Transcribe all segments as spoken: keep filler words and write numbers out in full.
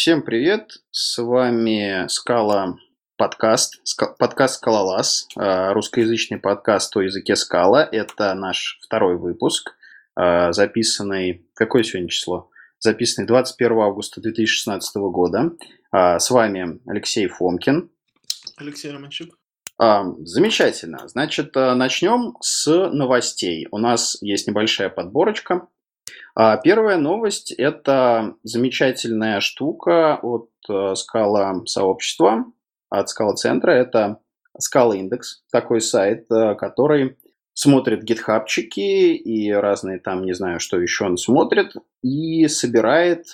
Всем привет, с вами Scala подкаст, подкаст Scala.Las, русскоязычный подкаст о языке Scala. Это наш второй выпуск, записанный, какое сегодня число? Записанный двадцать первого августа две тысячи шестнадцатого года. С вами Алексей Фомкин. Алексей Романчук. Замечательно. Значит, начнем с новостей. У нас есть небольшая подборочка. Первая новость – это замечательная штука от Scala-сообщества, от Scala-центра. Это Scala-индекс, такой сайт, который смотрит GitHub-чики и разные там, не знаю, что еще он смотрит, и собирает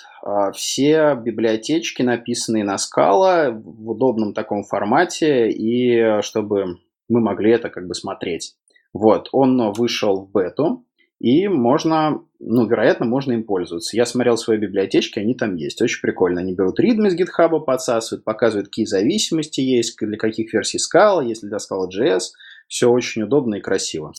все библиотечки, написанные на Scala, в удобном таком формате, и чтобы мы могли это как бы смотреть. Вот, он вышел в бету. И можно, ну, вероятно, можно им пользоваться. Я смотрел свои библиотечки, они там есть. Очень прикольно. Они берут ритм из GitHub, подсасывают, показывают, какие зависимости есть, для каких версий Scala, если для Scala.js. Все очень удобно и красиво.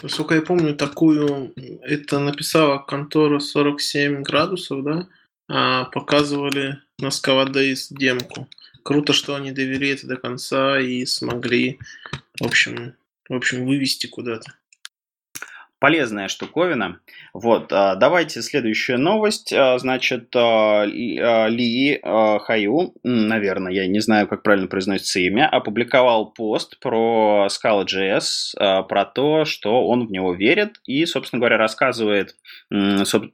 Насколько я помню, такую, это написала контора сорок семь градусов, да? А, показывали на Scala Days демку. Круто, что они довели это до конца и смогли, в общем, в общем вывести куда-то. Полезная штуковина. Вот, давайте следующая новость. Значит, Ли Хаю, наверное, я не знаю, как правильно произносится имя, опубликовал пост про Scala.js, про то, что он в него верит и, собственно говоря, рассказывает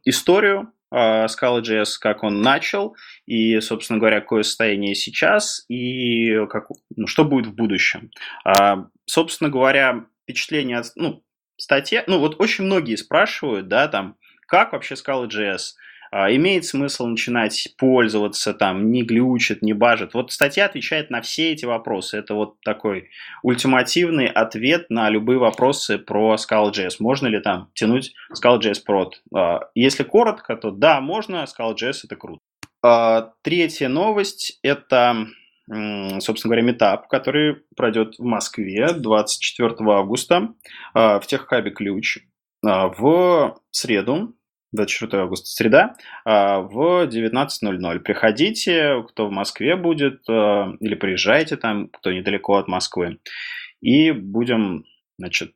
историю Scala.js, как он начал и, собственно говоря, какое состояние сейчас и как, ну, что будет в будущем. Собственно говоря, впечатление от... Ну, статья, ну вот очень многие спрашивают, да, там, как вообще Scala.js, а, имеет смысл начинать пользоваться, там, не глючит, не бажит. Вот статья отвечает на все эти вопросы. Это вот такой ультимативный ответ на любые вопросы про Scala.js. Можно ли там тянуть Scala.js prod? А, если коротко, то да, можно, Scala.js это круто. А, третья новость, это... собственно говоря, метап, который пройдет в Москве двадцать четвёртого августа в теххабе «Ключ» в среду, двадцать четвёртого августа, среда, в девятнадцать ноль ноль. Приходите, кто в Москве будет, или приезжайте там, кто недалеко от Москвы, и будем, значит,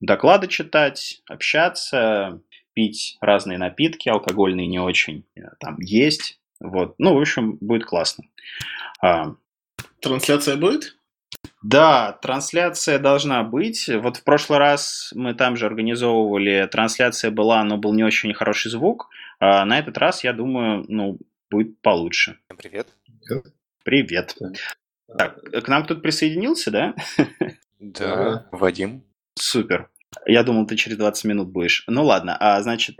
доклады читать, общаться, пить разные напитки, алкогольные не очень, там есть, вот, ну, в общем, будет классно. Трансляция будет? Да, трансляция должна быть. Вот в прошлый раз мы там же организовывали, трансляция была, но был не очень хороший звук. А на этот раз, я думаю, ну, будет получше. Привет. Привет. Так, к нам кто-то присоединился, да? Да, Вадим. Супер. Я думал, ты через двадцать минут будешь. Ну ладно, а значит,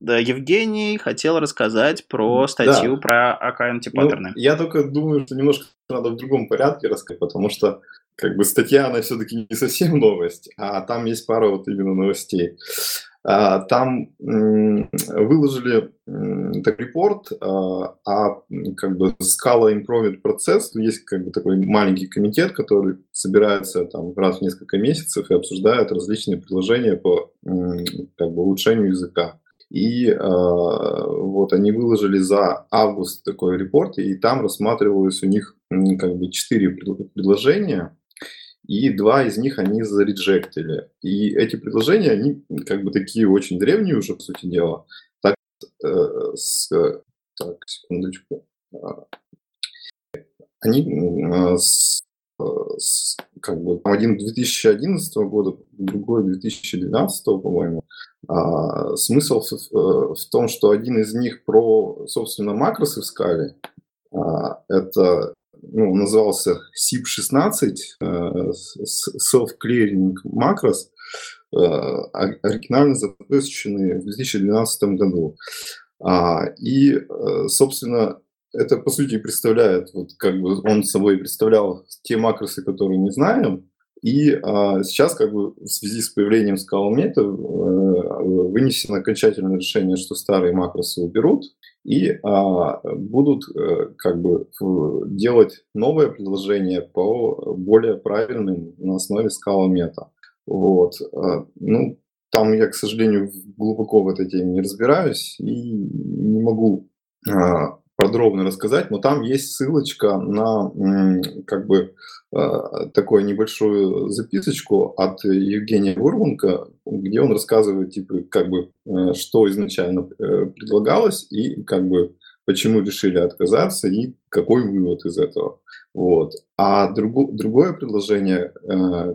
Евгений хотел рассказать про статью, да, про Akka Anti-Patterns. Ну, я только думаю, что немножко надо в другом порядке рассказать, потому что как бы статья, она все-таки не совсем новость, а там есть пара вот именно новостей. Там выложили такой репорт о как бы Scala Improvement Process. Есть как бы такой маленький комитет, который собирается там раз в несколько месяцев и обсуждает различные предложения по как бы улучшению языка. И вот они выложили за август такой репорт, и там рассматривалось у них как бы четыре предложения. И два из них они зареджектили. И эти предложения, они как бы такие очень древние уже, по сути дела. Так, э, с, так секундочку. Они э, с, с, как бы, один две тысячи одиннадцатого года, другой две тысячи двенадцатого, по-моему. А, смысл в, в том, что один из них про, собственно, макросы в Scala. А, это... Ну, назывался сип шестнадцать, uh, self-clearing macros, uh, оригинально запущенный в две тысячи двенадцатом году. Uh, и, uh, собственно, это, по сути, представляет, вот как бы он собой представлял те макросы, которые мы знаем. И а, сейчас, как бы, в связи с появлением Scala.meta э, вынесено окончательное решение, что старые макросы уберут и а, будут э, как бы, делать новое предложение по более правильным на основе Scala.meta. Вот. А, ну, там я, к сожалению, глубоко в этой теме не разбираюсь и не могу а, подробно рассказать, но там есть ссылочка на как бы такую небольшую записочку от Евгения Урванка, где он рассказывает, типа, как бы, что изначально предлагалось и как бы почему решили отказаться и какой вывод из этого. Вот. А друго, другое предложение,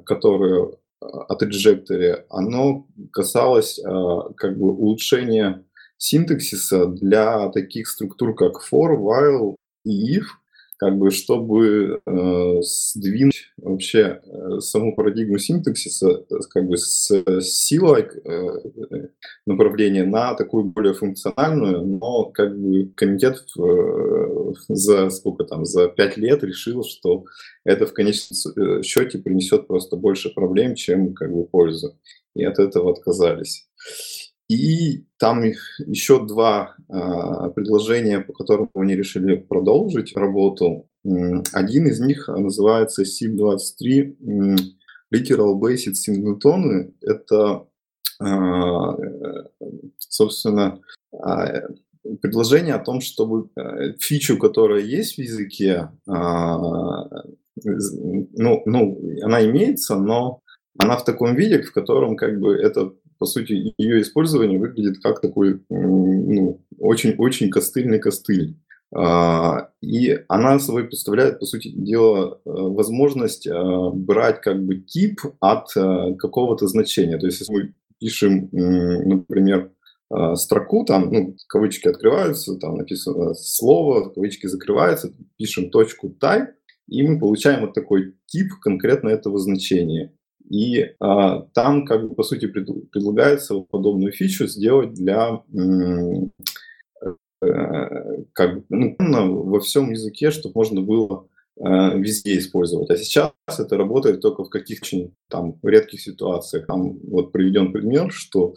которое от Reactive, оно касалось как бы улучшения синтаксиса для таких структур, как for, while и if, как бы, чтобы э, сдвинуть вообще э, саму парадигму синтаксиса как бы с силой э, направления на такую более функциональную, но как бы комитет э, за сколько там, за пять лет решил, что это в конечном счете принесет просто больше проблем, чем как бы пользу, и от этого отказались. И там еще два э, предложения, по которым они решили продолжить работу. Один из них называется си двадцать три Literal Based Singletons. Это, э, собственно, э, предложение о том, чтобы фичу, которая есть в языке, э, ну, ну, она имеется, но она в таком виде, в котором как бы это... По сути, ее использование выглядит как такой, ну, очень-очень костыльный костыль. И она собой представляет, по сути дела, возможность брать как бы тип от какого-то значения. То есть, если мы пишем, например, строку, там, ну, кавычки открываются, там написано слово, кавычки закрываются, пишем точку type, и мы получаем вот такой тип конкретно этого значения. И э, там, как бы, по сути, предлагается подобную фичу сделать для э, как бы, ну, во всем языке, чтобы можно было э, везде использовать. А сейчас это работает только в каких-то там редких ситуациях. Там вот приведен пример, что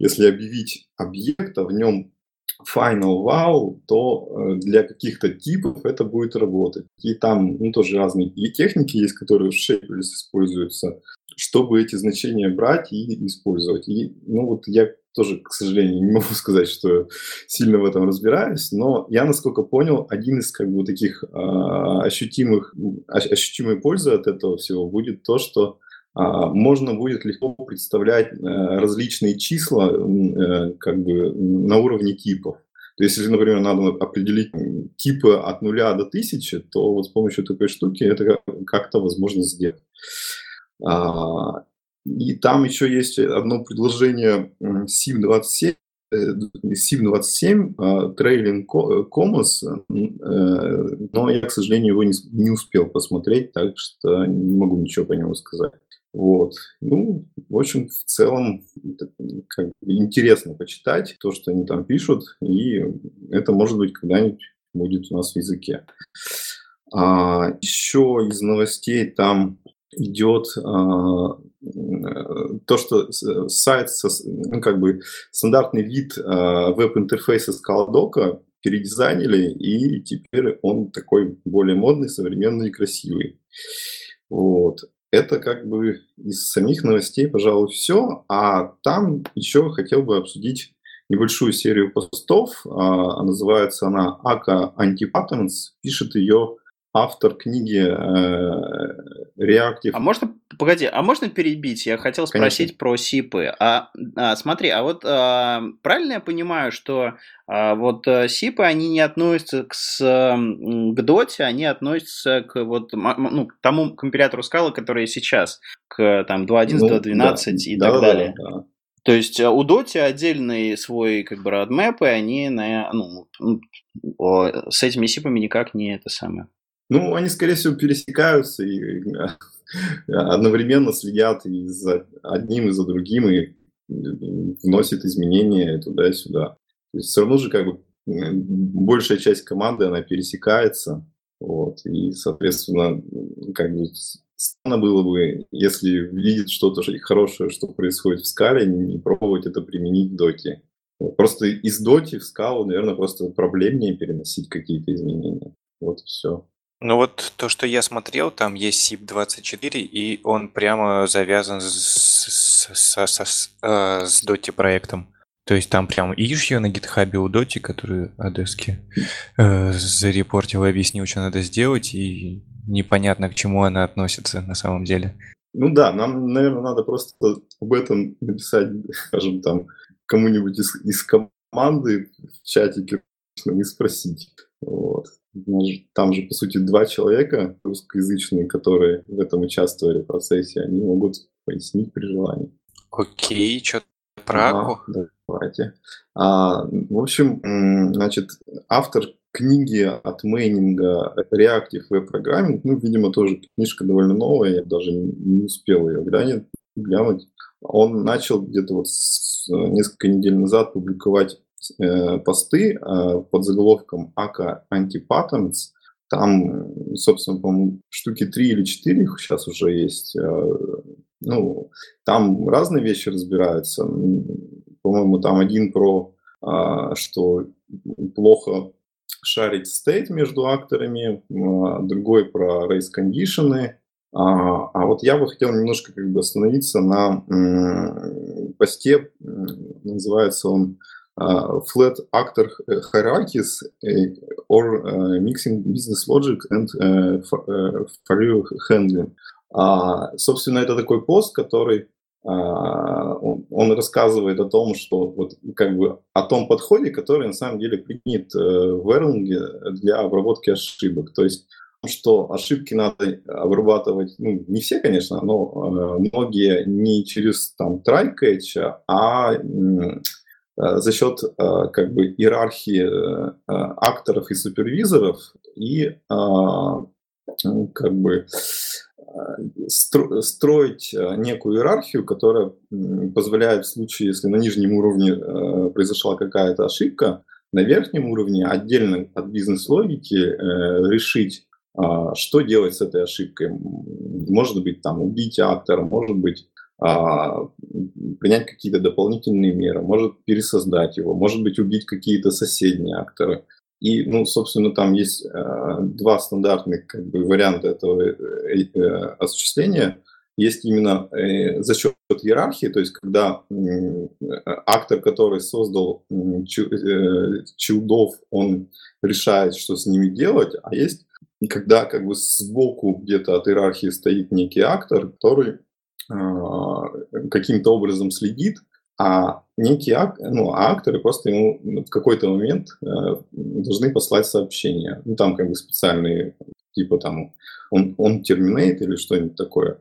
если объявить объект, а в нем final wow, то для каких-то типов это будет работать. И там, ну, тоже разные техники есть, которые в Shapeless используются, чтобы эти значения брать и использовать. И, ну, вот я тоже, к сожалению, не могу сказать, что сильно в этом разбираюсь, но я, насколько понял, один из, как бы, таких э, ощутимых, ощутимой пользы от этого всего будет то, что э, можно будет легко представлять э, различные числа э, как бы на уровне типов. То есть, если, например, надо определить типы от нуля до тысячи, то вот с помощью такой штуки это как-то возможно сделать. И там еще есть одно предложение си двадцать семь, Trailing Commons, но я, к сожалению, его не успел посмотреть, так что не могу ничего по нему сказать. Вот. Ну, в общем, в целом как бы интересно почитать то, что они там пишут, и это, может быть, когда-нибудь будет у нас в языке. А, еще из новостей там... идет э, то, что сайт, со, ну, как бы стандартный вид э, веб-интерфейса Scala-дока передизайнили, и теперь он такой более модный, современный и красивый. Вот. Это как бы из самих новостей, пожалуй, все. А там еще хотел бы обсудить небольшую серию постов. Э, называется она «Akka Anti-Patterns». Пишет ее автор книги э, Reactive. А можно, погоди, а можно перебить? Я хотел спросить, конечно, про сипы. А, а, смотри, а вот а, правильно я понимаю, что а, вот сипы, они не относятся к, с, к Dotty, они относятся к, вот, ну, к тому компилятору Scala, который сейчас, к там, два точка одиннадцать, ну, два точка двенадцать, да, и да, так да, далее. Да. То есть у Dotty отдельный свой, как бы, roadmap, и они на, ну, с этими сипами никак не это самое. Ну, они, скорее всего, пересекаются и одновременно следят и за одним, и за другим, и вносят изменения туда и сюда. То есть все равно же, как бы, большая часть команды, она пересекается. Вот, и, соответственно, как бы странно было бы, если видеть что-то хорошее, что происходит в Scala, не пробовать это применить в Dotty. Просто из Dotty в Scala, наверное, просто проблемнее переносить какие-то изменения. Вот и все. Ну вот то, что я смотрел, там есть сип двадцать четыре, и он прямо завязан с, с, с, с, с, с Dotty проектом. То есть там прям issue на гитхабе у Dotty, который Одерский э, зарепортил и объяснил, что надо сделать, и непонятно, к чему она относится на самом деле. Ну да, нам, наверное, надо просто об этом написать, скажем, там, кому-нибудь из, из команды в чатике и спросить. Вот. Там же, по сути, два человека русскоязычные, которые в этом участвовали в процессе, они могут пояснить при желании. Окей, что-то про Акку. А, давайте. А, в общем, значит, автор книги от Мейнинга «Reactive Web Programming», ну, видимо, тоже книжка довольно новая, я даже не успел ее глянуть. Он начал где-то вот с, несколько недель назад публиковать э, посты э, под заголовком «Akka Anti-Patterns». Там, собственно, по-моему, штуки три или четыре сейчас уже есть. Э, ну, там разные вещи разбираются. По-моему, там один про, э, что плохо шарить стейт между акторами, э, другой про race conditions. А, а вот я бы хотел немножко как бы остановиться на м, посте, м, называется он uh, Flat Actor Hierarchies or uh, Mixing Business Logic and uh, Failure Handling. Uh, собственно, это такой пост, который uh, он, он рассказывает о том, что вот, как бы, о том подходе, который на самом деле принят uh, в Erlang для обработки ошибок. То есть что ошибки надо обрабатывать, ну, не все, конечно, но э, многие не через там try-catch, а э, за счет э, как бы иерархии э, акторов и супервизоров и э, как бы стро- строить некую иерархию, которая позволяет в случае, если на нижнем уровне э, произошла какая-то ошибка, на верхнем уровне отдельно от бизнес-логики э, решить, что делать с этой ошибкой. Может быть, там, убить актора, может быть, а, принять какие-то дополнительные меры, может, пересоздать его, может быть, убить какие-то соседние акторы. И, ну, собственно, там есть а, два стандартных как бы варианта этого э, э, осуществления. Есть именно э, за счет иерархии, то есть когда э, актор, который создал э, чилдов, он решает, что с ними делать, а есть и когда как бы сбоку где-то от иерархии стоит некий актор, который э, каким-то образом следит, а некие ак- ну, а акторы просто ему в какой-то момент э, должны послать сообщение. Ну, там как бы специальные, типа там он, он терминейт или что-нибудь такое.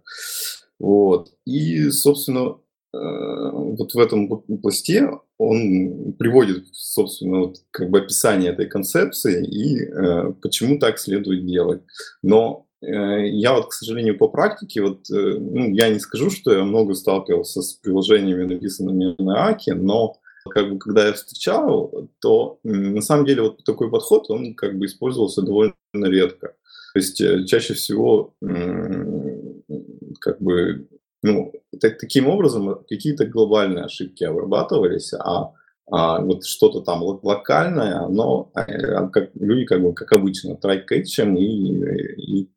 Вот. И, собственно, вот в этом пласте он приводит, собственно, вот как бы описание этой концепции и э, почему так следует делать. Но э, я вот, к сожалению, по практике, вот, э, ну, я не скажу, что я много сталкивался с приложениями, написанными на Акке, но как бы, когда я встречал, то э, на самом деле вот такой подход, он как бы использовался довольно редко. То есть э, чаще всего э, как бы Ну, так, таким образом, какие-то глобальные ошибки обрабатывались, а, а вот что-то там локальное, оно как, люди, как бы, как обычно, try-catch'ем и, и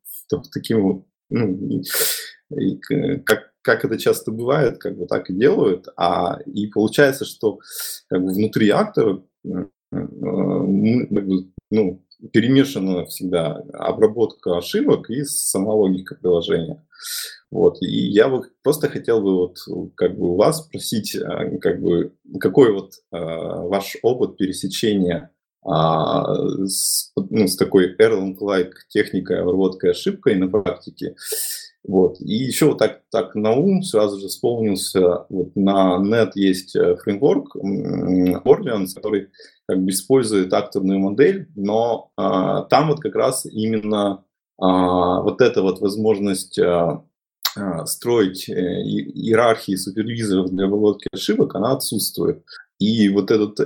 таким, ну, и, как, как это часто бывает, как бы так и делают. А, и получается, что как бы, внутри актора ну, перемешана всегда обработка ошибок и сама логика приложения. Вот. И я бы просто хотел бы вот, как бы, у вас спросить, как бы, какой вот, э, ваш опыт пересечения э, с, ну, с такой Erlang-like техникой обработки ошибкой на практике. Вот. И еще вот так, так на ум сразу же вспомнился, вот на .дот нет есть фреймворк Orleans, который как бы, использует акторную модель, но э, там вот как раз именно Uh, вот эта вот возможность uh, uh, строить uh, иерархии супервизоров для обработки ошибок, она отсутствует. И вот этот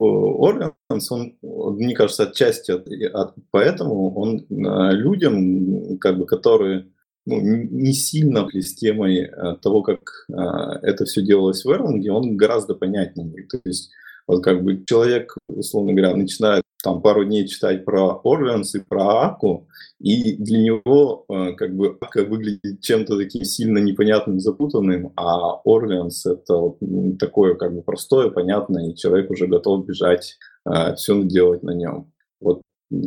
Orleans, uh, он, мне кажется, отчасти от, от, поэтому он uh, людям, как бы, которые ну, не сильно с темой uh, того, как uh, это все делалось в Erlang, он гораздо понятнее. То есть Вот как бы человек, условно говоря, начинает там пару дней читать про Orleans и про Акку, и для него как бы Акка выглядит чем-то таким сильно непонятным, запутанным, а Orleans — это вот такое как бы простое, понятное, и человек уже готов бежать, все делать на нем. Вот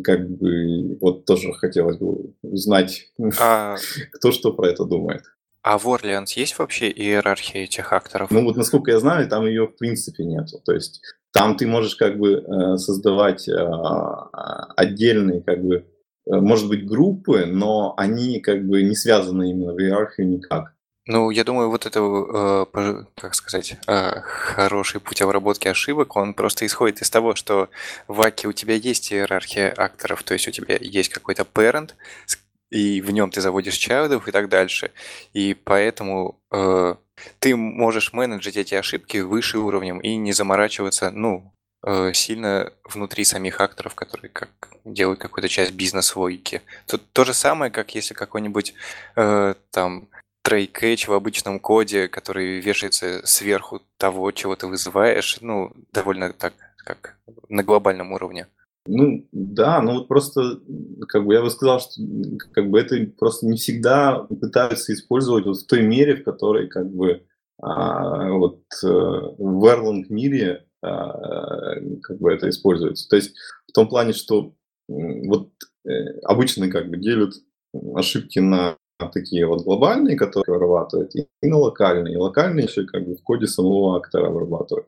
как бы вот тоже хотелось бы узнать, а... кто что про это думает. А в Orleans есть вообще иерархия этих акторов? Ну вот, насколько я знаю, там ее в принципе нету. То есть там ты можешь как бы создавать отдельные, как бы, может быть, группы, но они как бы не связаны именно в иерархии никак. Ну, я думаю, вот это, э, как сказать, э, хороший путь обработки ошибок, он просто исходит из того, что в Акке у тебя есть иерархия акторов, то есть у тебя есть какой-то parent, и в нем ты заводишь чайлдов и так дальше. И поэтому э, ты можешь менеджить эти ошибки выше уровнем и не заморачиваться, ну, э, сильно внутри самих акторов, которые как, делают какую-то часть бизнес-логики. Тут то же самое, как если какой-нибудь э, там... трей-кэч в обычном коде, который вешается сверху того, чего ты вызываешь, ну, довольно так, как на глобальном уровне. Ну, да, ну вот просто, как бы я бы сказал, что как бы это просто не всегда пытаются использовать вот в той мере, в которой как бы а, вот в Erlang мире а, как бы это используется. То есть в том плане, что вот обычно как бы делят ошибки на такие вот глобальные, которые вырабатывают, и на локальные. И локальные еще как бы в коде самого актора вырабатывают.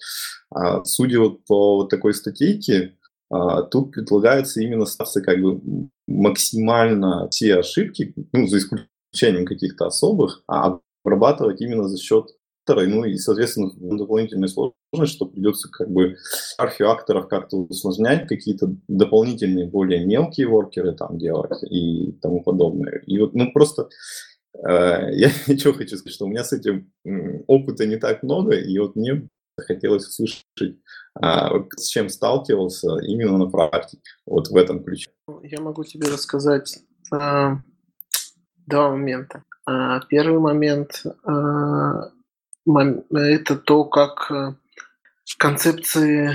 А судя вот по вот такой статейке, а, тут предлагается именно ставиться как бы максимально все ошибки, ну, за исключением каких-то особых, а обрабатывать именно за счет актора. Ну и, соответственно, дополнительная сложность, что придется как бы архив акторов как-то усложнять, какие-то дополнительные, более мелкие воркеры там делать и тому подобное. И вот, ну просто э, я ничего хочу сказать, что у меня с этим опыта не так много, и вот мне хотелось услышать, э, вот, с чем сталкивался именно на практике, вот в этом ключе. Я могу тебе рассказать э, два момента. Э, первый момент э, это то, как концепции,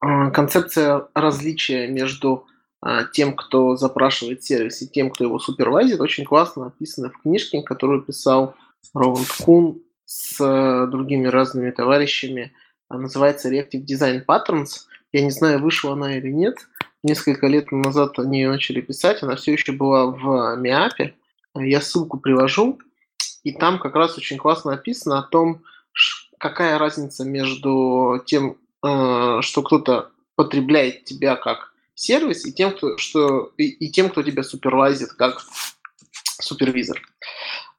концепция различия между тем, кто запрашивает сервис, и тем, кто его супервайзит, очень классно описана в книжке, которую писал Роланд Кун с другими разными товарищами. Она называется Reactive Design Patterns. Я не знаю, вышла она или нет. Несколько лет назад они ее начали писать. Она все еще была в МИАПе. Я ссылку приложу. И там как раз очень классно описано о том, какая разница между тем, что кто-то потребляет тебя как сервис, и тем, кто, что, и, и тем, кто тебя супервайзит как супервизор.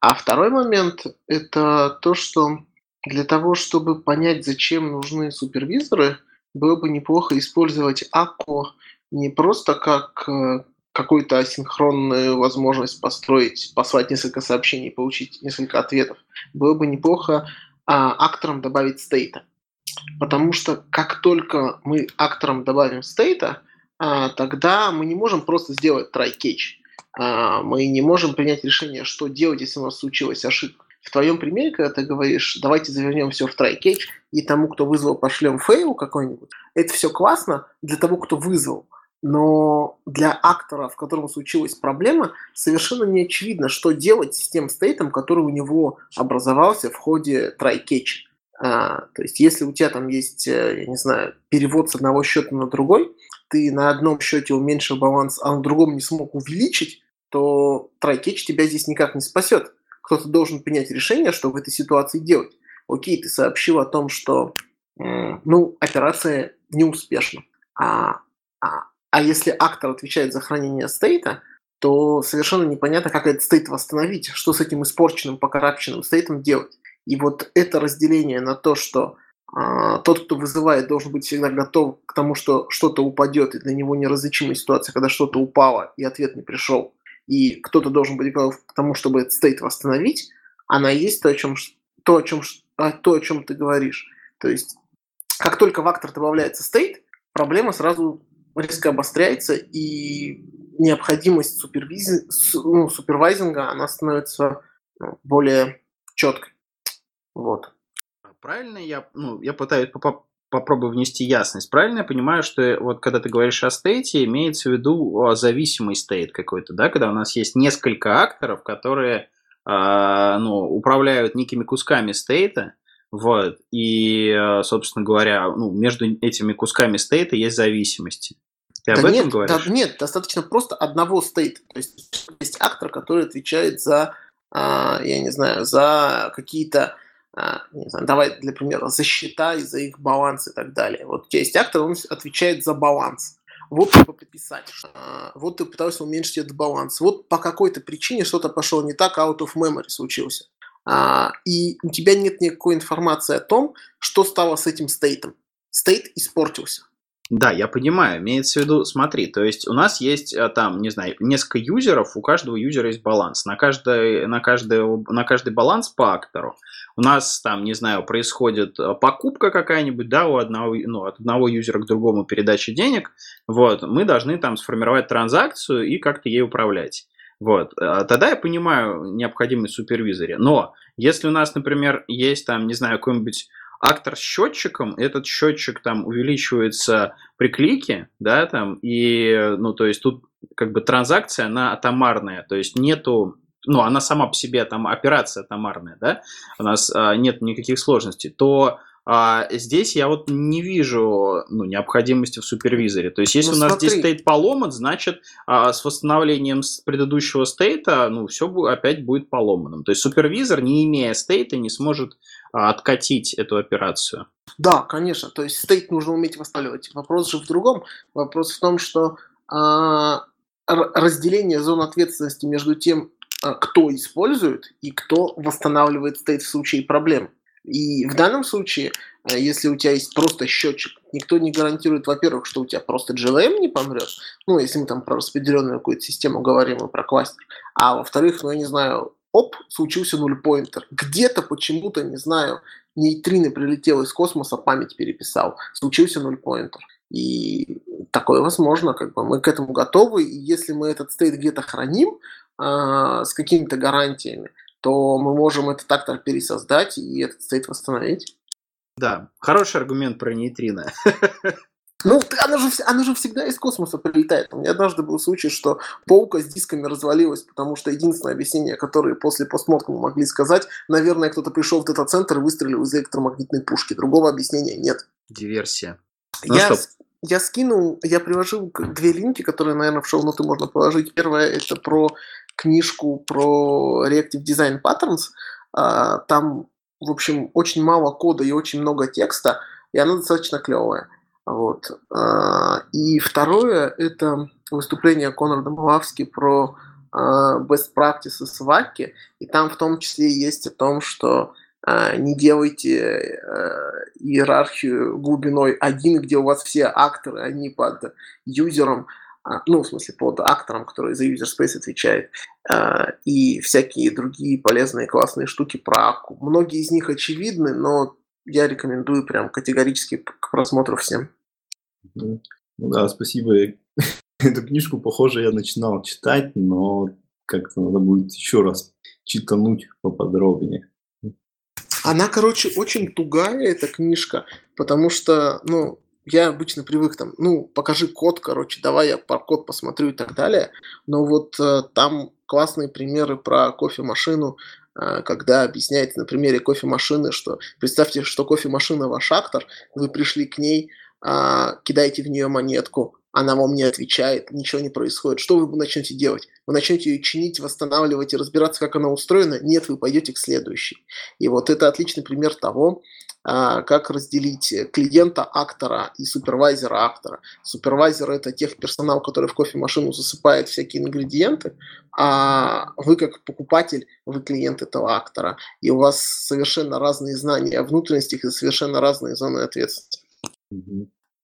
А второй момент – это то, что для того, чтобы понять, зачем нужны супервизоры, было бы неплохо использовать Акку не просто как какую-то асинхронную возможность построить, послать несколько сообщений, получить несколько ответов, было бы неплохо а, акторам добавить стейта. Потому что как только мы акторам добавим стейта, а, тогда мы не можем просто сделать try-catch. А, мы не можем принять решение, что делать, если у нас случилась ошибка. В твоем примере, когда ты говоришь, давайте завернем все в try-catch, и тому, кто вызвал, пошлем фейл какой-нибудь, это все классно для того, кто вызвал. Но для актора, в котором случилась проблема, совершенно не очевидно, что делать с тем стейтом, который у него образовался в ходе try-catch. А, то есть, если у тебя там есть, я не знаю, перевод с одного счета на другой, ты на одном счете уменьшил баланс, а на другом не смог увеличить, то try-catch тебя здесь никак не спасет. Кто-то должен принять решение, что в этой ситуации делать. Окей, ты сообщил о том, что ну, операция неуспешна. А... а А если актор отвечает за хранение стейта, то совершенно непонятно, как этот стейт восстановить, что с этим испорченным, покарабченным стейтом делать. И вот это разделение на то, что э, тот, кто вызывает, должен быть всегда готов к тому, что что-то упадет, и для него неразличимая ситуация, когда что-то упало, и ответ не пришел, и кто-то должен быть готов к тому, чтобы этот стейт восстановить, она и есть то, о чем, то, о чем, то, о чем ты говоришь. То есть, как только в актор добавляется стейт, проблема сразу резко обостряется, и необходимость супервизи... ну, супервайзинга, она становится более четкой. Вот. Правильно я, ну, я пытаюсь попробую внести ясность. Правильно я понимаю, что вот когда ты говоришь о стейте, имеется в виду зависимый стейт какой-то, да, когда у нас есть несколько акторов, которые э, ну, управляют некими кусками стейта, вот, и, собственно говоря, ну, между этими кусками стейта есть зависимости. Ты да об этом нет, говоришь? Да, нет, достаточно просто одного стейта. То есть есть актор, который отвечает за, э, я не знаю, за какие-то Не знаю, давай, для примера, за счета и за их баланс и так далее. Вот есть актор, он отвечает за баланс. Вот ты пописать, вот ты пытался уменьшить этот баланс. Вот по какой-то причине что-то пошло не так, out of memory случился. И у тебя нет никакой информации о том, что стало с этим стейтом. Стейт испортился. Да, я понимаю. Имеется в виду, смотри, то есть у нас есть там, не знаю, несколько юзеров, у каждого юзера есть баланс. На каждый, на каждый, на каждый баланс по актору. У нас там, не знаю, происходит покупка какая-нибудь, да, у одного, ну, от одного юзера к другому передача денег, вот, мы должны там сформировать транзакцию и как-то ей управлять, вот. Тогда я понимаю необходимость в супервизоре, но если у нас, например, есть там, не знаю, какой-нибудь актор с счетчиком, этот счетчик там увеличивается при клике, да, там, и, ну, то есть тут как бы транзакция, она атомарная, то есть нету... ну, она сама по себе, там, операция атомарная, да, у нас а, нет никаких сложностей, то а, здесь я вот не вижу, ну, необходимости в супервизоре. То есть, если ну, у нас смотри. здесь стейт поломан, значит, а, с восстановлением с предыдущего стейта, ну, все опять будет поломанным. То есть, супервизор, не имея стейта, не сможет а, откатить эту операцию. Да, конечно, то есть, стейт нужно уметь восстанавливать. Вопрос же в другом. Вопрос в том, что а, разделение зон ответственности между тем, кто использует и кто восстанавливает стейт в случае проблем. И в данном случае, если у тебя есть просто счетчик, никто не гарантирует, во-первых, что у тебя просто джи эл эм не помрет, ну, если мы там про распределенную какую-то систему говорим и про кластер, а во-вторых, ну, я не знаю, оп, случился нульпоинтер. Где-то почему-то, не знаю, нейтрино прилетело из космоса, память переписал, случился нульпоинтер. И такое возможно, как бы мы к этому готовы, и если мы этот стейт где-то храним, с какими-то гарантиями, то мы можем этот актор пересоздать и этот стейт восстановить. Да, хороший аргумент про нейтрино. Ну, оно же, оно же всегда из космоса прилетает. У меня однажды был случай, что полка с дисками развалилась, потому что единственное объяснение, которое после постмортума могли сказать, наверное, кто-то пришел в дата-центр и выстрелил из электромагнитной пушки. Другого объяснения нет. Диверсия. Ну, Я... Я скинул, я приложил две линки, которые, наверное, в шоу-ноты можно положить. Первая – это про книжку про Reactive Design Patterns. Там, в общем, очень мало кода и очень много текста, и она достаточно клевая. Вот. И второе – это выступление Конрада Малавски про best practices в Акке. И там в том числе есть о том, что не делайте иерархию глубиной один, где у вас все акторы, они под юзером, ну, в смысле, под актором, который за user space отвечает, и всякие другие полезные классные штуки про Акку. Многие из них очевидны, но я рекомендую прям категорически к просмотру всем. Ну да, спасибо. Эту книжку, похоже, я начинал читать, но как-то надо будет еще раз читануть поподробнее. Она, короче, очень тугая, эта книжка, потому что, ну, я обычно привык там, ну, покажи код, короче, давай я про код посмотрю и так далее, но вот э, там классные примеры про кофемашину, э, когда объясняется на примере кофемашины, что представьте, что кофемашина ваш актор, вы пришли к ней, э, кидаете в нее монетку, она вам не отвечает, ничего не происходит. Что вы начнете делать? Вы начнете ее чинить, восстанавливать и разбираться, как она устроена? Нет, вы пойдете к следующей. И вот это отличный пример того, как разделить клиента актора и супервайзера актора. Супервайзер – это техперсонал, который в кофемашину засыпает всякие ингредиенты, а вы как покупатель, вы клиент этого актора. И у вас совершенно разные знания о внутренностях и совершенно разные зоны ответственности.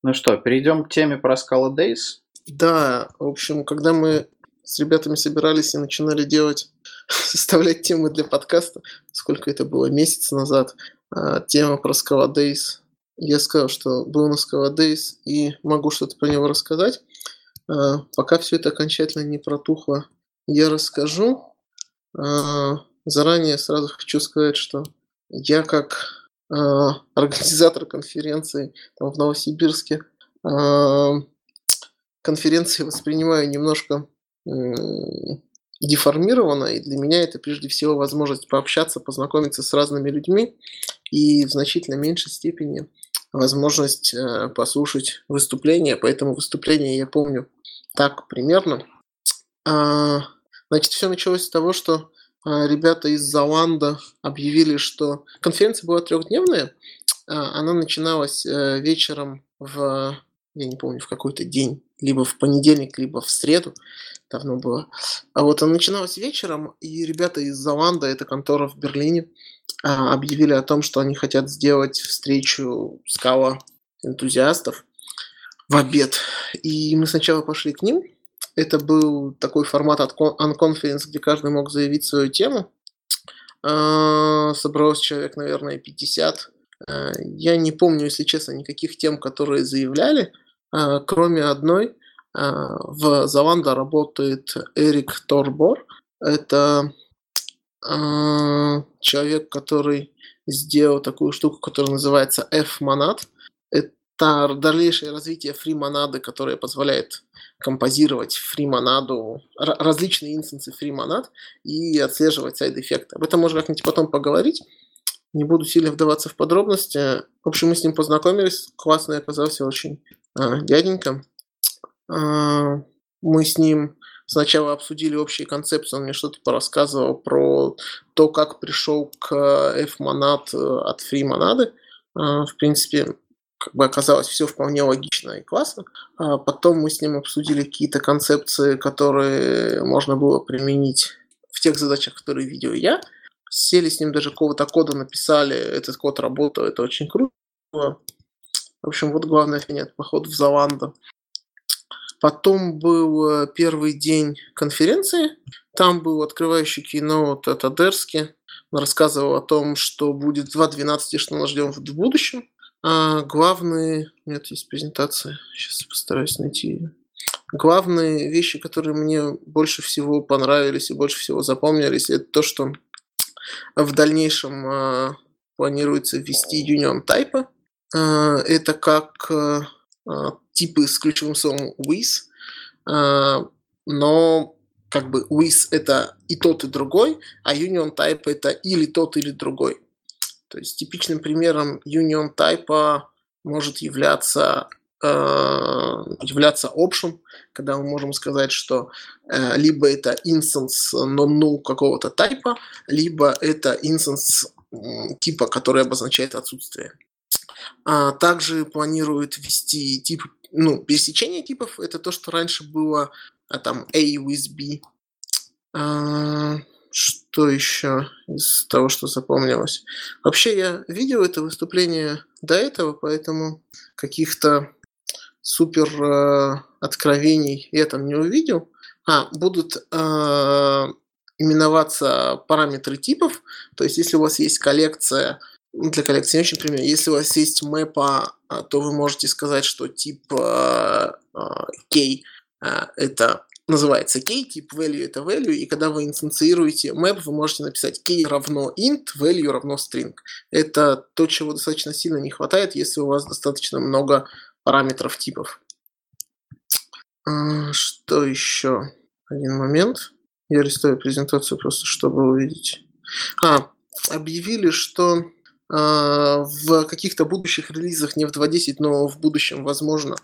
Ну что, перейдем к теме про Scala Days? Да, в общем, когда мы с ребятами собирались и начинали делать, составлять темы для подкаста, сколько это было, месяц назад, тема про Scala Days, я сказал, что был на Scala Days и могу что-то про него рассказать. Пока все это окончательно не протухло, я расскажу. Заранее сразу хочу сказать, что я как э, организатор конференции там, в Новосибирске. Э, конференции воспринимаю немножко э, деформированно, и для меня это прежде всего возможность пообщаться, познакомиться с разными людьми и в значительно меньшей степени возможность э, послушать выступления. Поэтому выступление я помню так примерно. Э, значит, все началось с того, что э, ребята из Zalando объявили, что конференция была трехдневная. Э, она начиналась э, вечером в, я не помню, в какой-то день, либо в понедельник, либо в среду. Давно было. А вот она начиналась вечером, и ребята из Zalando, это контора в Берлине, объявили о том, что они хотят сделать встречу скала-энтузиастов в обед. И мы сначала пошли к ним. Это был такой формат unconference, где каждый мог заявить свою тему. Собралось человек, наверное, пятьдесят. Я не помню, если честно, никаких тем, которые заявляли, кроме одной. В Zalando работает Эрик Торбор. Это человек, который сделал такую штуку, которая называется F-монад. Это дальнейшее развитие фри-монады, которое позволяет композировать фри-монаду, различные инстансы фри-монад и отслеживать сайд-эффекты. Об этом можно как-нибудь потом поговорить. Не буду сильно вдаваться в подробности. В общем, мы с ним познакомились. Классный оказался очень э, дяденька. Э, мы с ним... Сначала обсудили общие концепции, он мне что-то порассказывал про то, как пришел к F-монад от фри-монады. В принципе, как бы оказалось все вполне логично и классно. Потом мы с ним обсудили какие-то концепции, которые можно было применить в тех задачах, которые видел я. Сели с ним, даже какого-то кода написали, этот код работал, это очень круто. В общем, вот главное от похода в Zalando. Потом был первый день конференции. Там был открывающий keynote от Одерски. Он рассказывал о том, что будет два двенадцать, что нас ждем в будущем. А главные... Нет, есть презентация. Сейчас постараюсь найти ее. Главные вещи, которые мне больше всего понравились и больше всего запомнились, это то, что в дальнейшем а, планируется ввести Union Type. А, это как... А, типы с ключевым словом with, но как бы with это и тот, и другой, а union type это или тот, или другой. То есть типичным примером union type может являться, являться option, когда мы можем сказать, что либо это instance non-null какого-то типа, либо это instance типа, который обозначает отсутствие. Также планируют ввести тип, ну, пересечение типов. Это то, что раньше было там A with B. Что еще из того, что запомнилось? Вообще я видел это выступление до этого, поэтому каких-то супер откровений я там не увидел. А, будут именоваться параметры типов. То есть если у вас есть коллекция... Для коллекции не очень пример. Если у вас есть мэпа, то вы можете сказать, что тип э, э, key э, это называется key, тип value это value, и когда вы инстанцируете map, вы можете написать key равно int, value равно string. Это то, чего достаточно сильно не хватает, если у вас достаточно много параметров типов. Что еще? Один момент. Я листаю презентацию просто, чтобы увидеть. А, объявили, что в каких-то будущих релизах, не в два десять, но в будущем, возможно,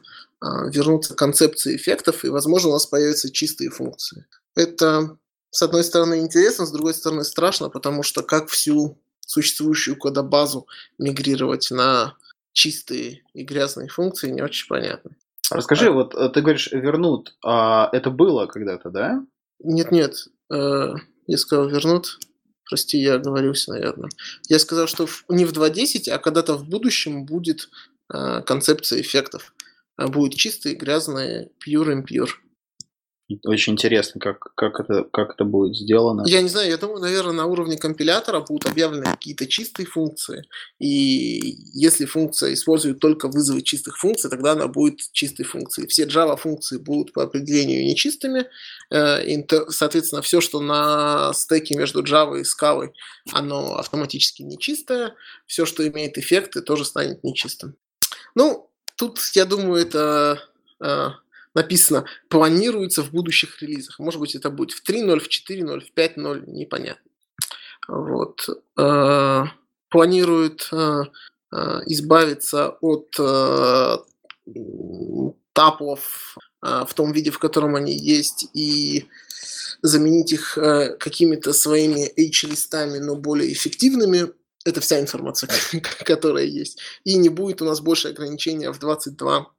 вернутся концепции эффектов, и, возможно, у нас появятся чистые функции. Это, с одной стороны, интересно, с другой стороны, страшно, потому что как всю существующую кодобазу мигрировать на чистые и грязные функции, не очень понятно. Расскажи, а... вот ты говоришь, вернут, а это было когда-то, да? Нет-нет, я сказал, вернут. Прости, я оговорился, наверное. Я сказал, что не в два десять, а когда-то в будущем будет э, концепция эффектов. Будут чистые, грязные, pure and pure. Очень интересно, как, как, это, как это будет сделано. Я не знаю, я думаю, наверное, на уровне компилятора будут объявлены какие-то чистые функции. И если функция использует только вызовы чистых функций, тогда она будет чистой функцией. Все Java-функции будут по определению нечистыми. Соответственно, все, что на стеке между Java и Scala, оно автоматически нечистое. Все, что имеет эффекты, тоже станет нечистым. Ну, тут, я думаю, это... написано, планируется в будущих релизах. Может быть, это будет в три ноль, в четыре ноль, в пять ноль, непонятно. Вот. Планирует избавиться от тапов в том виде, в котором они есть, и заменить их какими-то своими H-листами, но более эффективными. Это вся информация, которая есть. И не будет у нас больше ограничения в двадцать два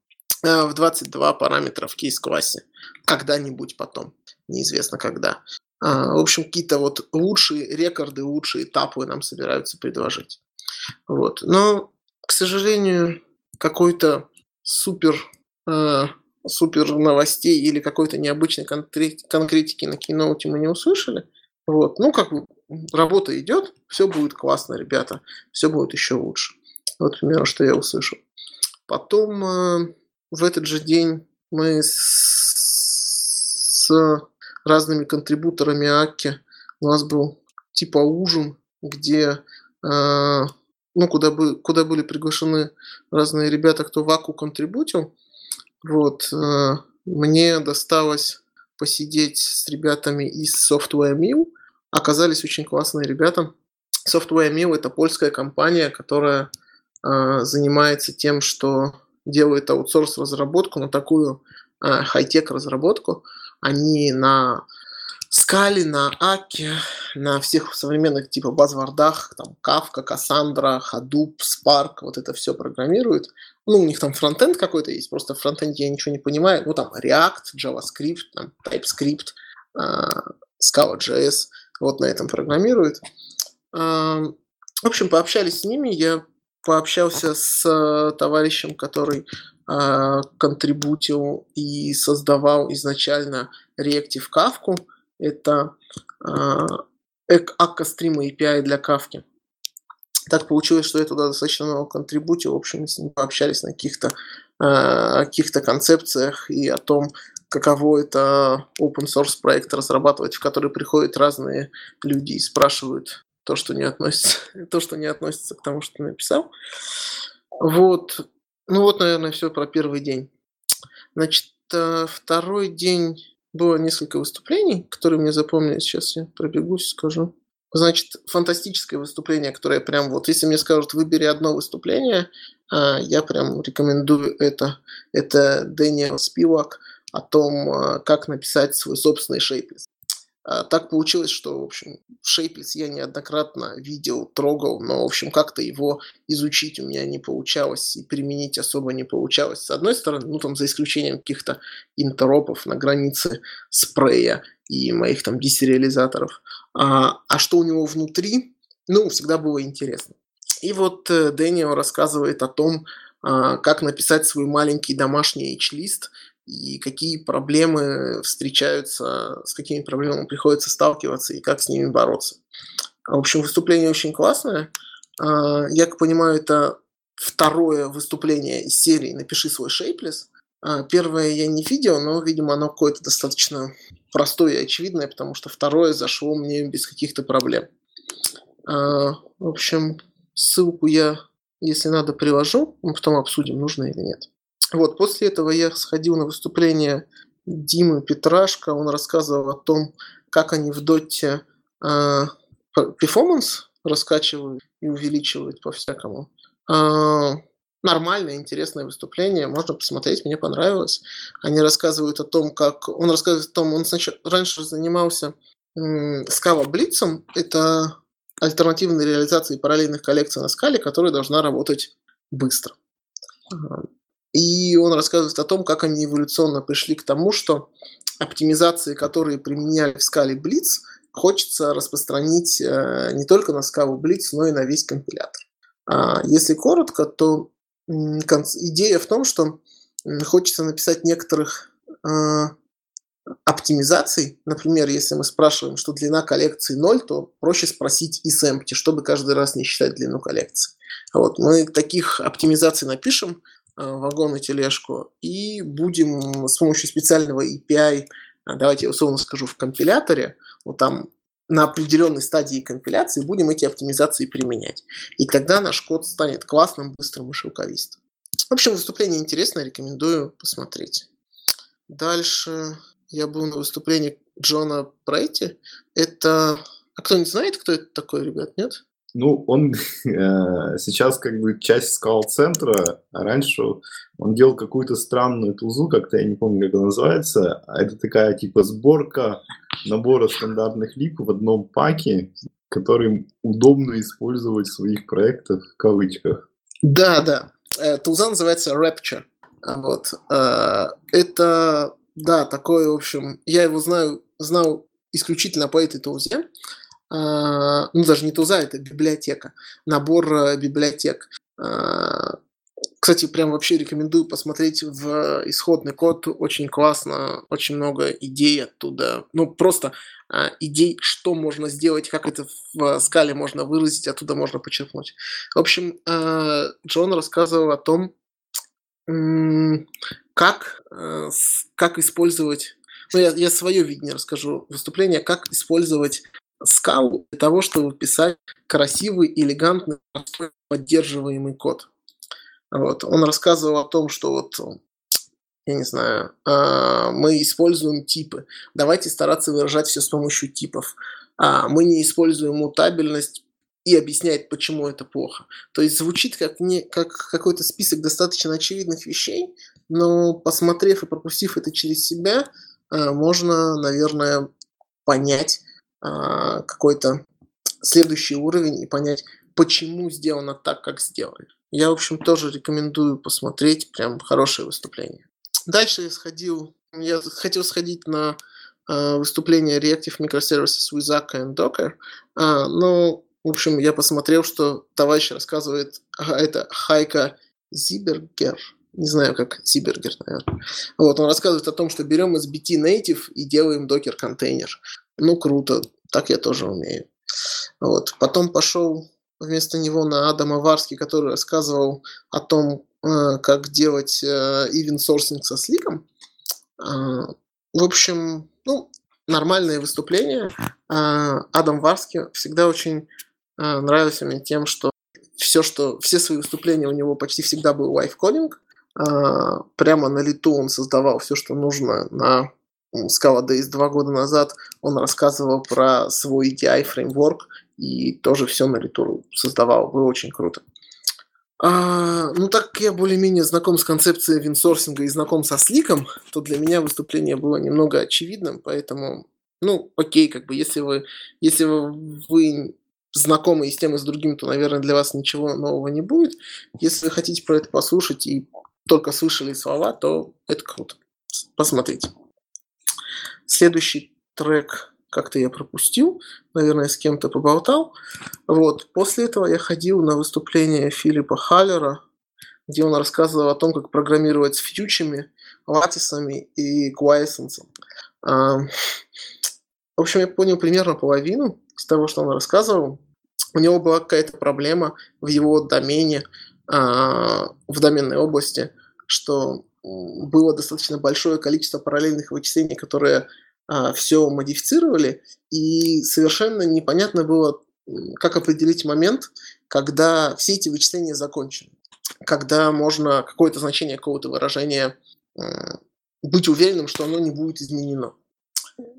параметра в кейс-классе. Когда-нибудь потом. Неизвестно когда. В общем, какие-то вот лучшие рекорды, лучшие этапы нам собираются предложить. Вот. Но, к сожалению, какой-то супер, э, супер новостей или какой-то необычной конкретики на Keynote мы не услышали. Вот. Ну, как бы, работа идет, все будет классно, ребята. Все будет еще лучше. Вот, примерно, что я услышал. Потом... Э, В этот же день мы с, с разными контрибуторами Акки, у нас был типа ужин, где, э, ну, куда, бы, куда были приглашены разные ребята, кто в Акку контрибутил. Вот, э, мне досталось посидеть с ребятами из Software Mill. Оказались очень классные ребята. Software Mill — это польская компания, которая э, занимается тем, что... делают аутсорс-разработку, но такую э, хай-тек-разработку. Они на Scala, на Akka, на всех современных типа базвардах, там Kafka, Cassandra, Hadoop, Spark, вот это все программируют. Ну, у них там фронтенд какой-то есть, просто в фронтенде я ничего не понимаю. Ну, там React, JavaScript, там, TypeScript, э, Scala.js, вот на этом программируют. Э, в общем, пообщались с ними, я пообщался с товарищем, который э, контрибутил и создавал изначально Reactive Kafka. Это э, Akka Stream эй пи ай для Kafka. Так получилось, что я туда достаточно много контрибутил. В общем, мы с ним пообщались на каких-то, э, каких-то концепциях и о том, каково это open-source проект разрабатывать, в который приходят разные люди и спрашивают то, что не относится, то, что не относится к тому, что ты написал. Вот. Ну вот, наверное, все про первый день. Значит, второй день было несколько выступлений, которые мне запомнились. Сейчас я пробегусь, скажу. Значит, фантастическое выступление, которое прям вот, если мне скажут, выбери одно выступление, я прям рекомендую это. Это Daniel Spiewak о том, как написать свой собственный Shapeless. Так получилось, что, в общем, Shapeless я неоднократно видел, трогал, но, в общем, как-то его изучить у меня не получалось и применить особо не получалось. С одной стороны, ну, там, за исключением каких-то интеропов на границе спрея и моих там десериализаторов. А, а что у него внутри, ну, всегда было интересно. И вот Дэниел рассказывает о том, как написать свой маленький домашний H-лист, и какие проблемы встречаются, с какими проблемами приходится сталкиваться и как с ними бороться. В общем, выступление очень классное. Я, как понимаю, это второе выступление из серии «Напиши свой Shapeless». Первое я не видел, но, видимо, оно какое-то достаточно простое и очевидное, потому что второе зашло мне без каких-то проблем. В общем, ссылку я, если надо, приложу, мы потом обсудим, нужно или нет. Вот, после этого я сходил на выступление Димы Петрашко. Он рассказывал о том, как они в Dotty перформанс э, раскачивают и увеличивают по-всякому. Э, нормальное, интересное выступление. Можно посмотреть, мне понравилось. Они рассказывают о том, как... Он рассказывает о том, он сначала, раньше занимался э, Scala Blitz'ом. Это альтернативная реализация параллельных коллекций на Scala, которая должна работать быстро. И он рассказывает о том, как они эволюционно пришли к тому, что оптимизации, которые применяли в Scala Blitz, хочется распространить не только на Scala Blitz, но и на весь компилятор. Если коротко, то идея в том, что хочется написать некоторых оптимизаций. Например, если мы спрашиваем, что длина коллекции ноль, то проще спросить isEmpty, чтобы каждый раз не считать длину коллекции. Вот. Мы таких оптимизаций напишем, вагон и тележку, и будем с помощью специального эй пи ай, давайте я условно скажу, в компиляторе, вот там на определенной стадии компиляции будем эти оптимизации применять. И тогда наш код станет классным, быстрым и шелковистым. В общем, выступление интересное, рекомендую посмотреть. Дальше я был на выступлении Джона Прайти. Это... А кто не знает, кто это такой, ребят, нет? Ну, он э, сейчас как бы часть Скала-центра, а раньше он делал какую-то странную тулзу, как-то я не помню, как она называется. Это такая типа сборка набора стандартных лип в одном паке, который удобно использовать в своих проектах в кавычках. Да, да. Тулза называется Rapture. Вот. Это, да, такое, в общем, я его знаю, знал исключительно по этой тулзе. Ну, даже не туза, это библиотека, набор библиотек. Кстати, прям вообще рекомендую посмотреть в исходный код, очень классно, очень много идей оттуда, ну, просто идей, что можно сделать, как это в скале можно выразить, оттуда можно почерпнуть. В общем, Джон рассказывал о том, как, как использовать, ну, я, я свое видение расскажу, выступление, как использовать скалу для того, чтобы писать красивый, элегантный, простой, поддерживаемый код. Вот. Он рассказывал о том, что вот, я не знаю, мы используем типы. Давайте стараться выражать все с помощью типов. Мы не используем мутабельность и объясняет, почему это плохо. То есть звучит как, не, как какой-то список достаточно очевидных вещей, но посмотрев и пропустив это через себя, можно, наверное, понять какой-то следующий уровень и понять, почему сделано так, как сделали. Я, в общем, тоже рекомендую посмотреть, прям хорошее выступление. Дальше я сходил, я хотел сходить на выступление Reactive Microservices with Akka and Docker, но, в общем, я посмотрел, что товарищ рассказывает, это Хайка Зибергер, не знаю, как Зибергер, наверное. Вот, он рассказывает о том, что берем эс би ти Native и делаем докер-контейнер. Ну, круто, так я тоже умею. Вот. Потом пошел вместо него на Адама Варски, который рассказывал о том, как делать event sourcing со сликом. В общем, ну, нормальное выступление. Адам Варски всегда очень нравился мне тем, что все, что все свои выступления у него почти всегда был лайфкодинг. Прямо на лету он создавал все, что нужно на Scala Days два года назад, он рассказывал про свой и ти ай-фреймворк и тоже все на лету создавал. Было очень круто. А, ну, так как я более-менее знаком с концепцией винсорсинга и знаком со сликом, то для меня выступление было немного очевидным, поэтому, ну, окей, как бы, если вы, если вы знакомы и с тем, и с другим, то, наверное, для вас ничего нового не будет. Если вы хотите про это послушать и только слышали слова, то это круто. Посмотрите. Следующий трек как-то я пропустил, наверное, с кем-то поболтал. Вот. После этого я ходил на выступление Филиппа Халлера, где он рассказывал о том, как программировать с фьючами, латисами и квайсенсом. В общем, я понял примерно половину из того, что он рассказывал. У него была какая-то проблема в его домене, в доменной области, что было достаточно большое количество параллельных вычислений, которые а, все модифицировали, и совершенно непонятно было, как определить момент, когда все эти вычисления закончены, когда можно какое-то значение какого-то выражения а, быть уверенным, что оно не будет изменено.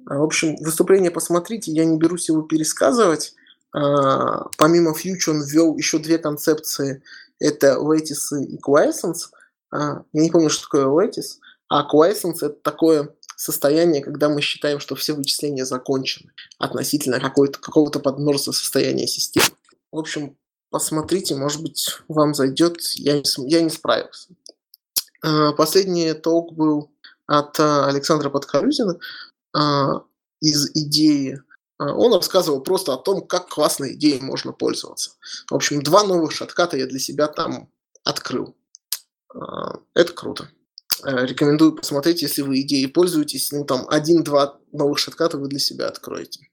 А, в общем, выступление посмотрите, я не берусь его пересказывать. А, помимо фьючер он ввел еще две концепции, это lattice и quiescence. Я не помню, что такое lattice, а quiescence – это такое состояние, когда мы считаем, что все вычисления закончены относительно какого-то подмножества состояния системы. В общем, посмотрите, может быть, вам зайдет, я не, я не справился. Последний толк был от Александра Подкорюзина из «Идеи». Он рассказывал просто о том, как классной идеей можно пользоваться. В общем, два новых шатката я для себя там открыл. Это круто. Рекомендую посмотреть, если вы идеей пользуетесь, ну там один-два новых шортката вы для себя откроете.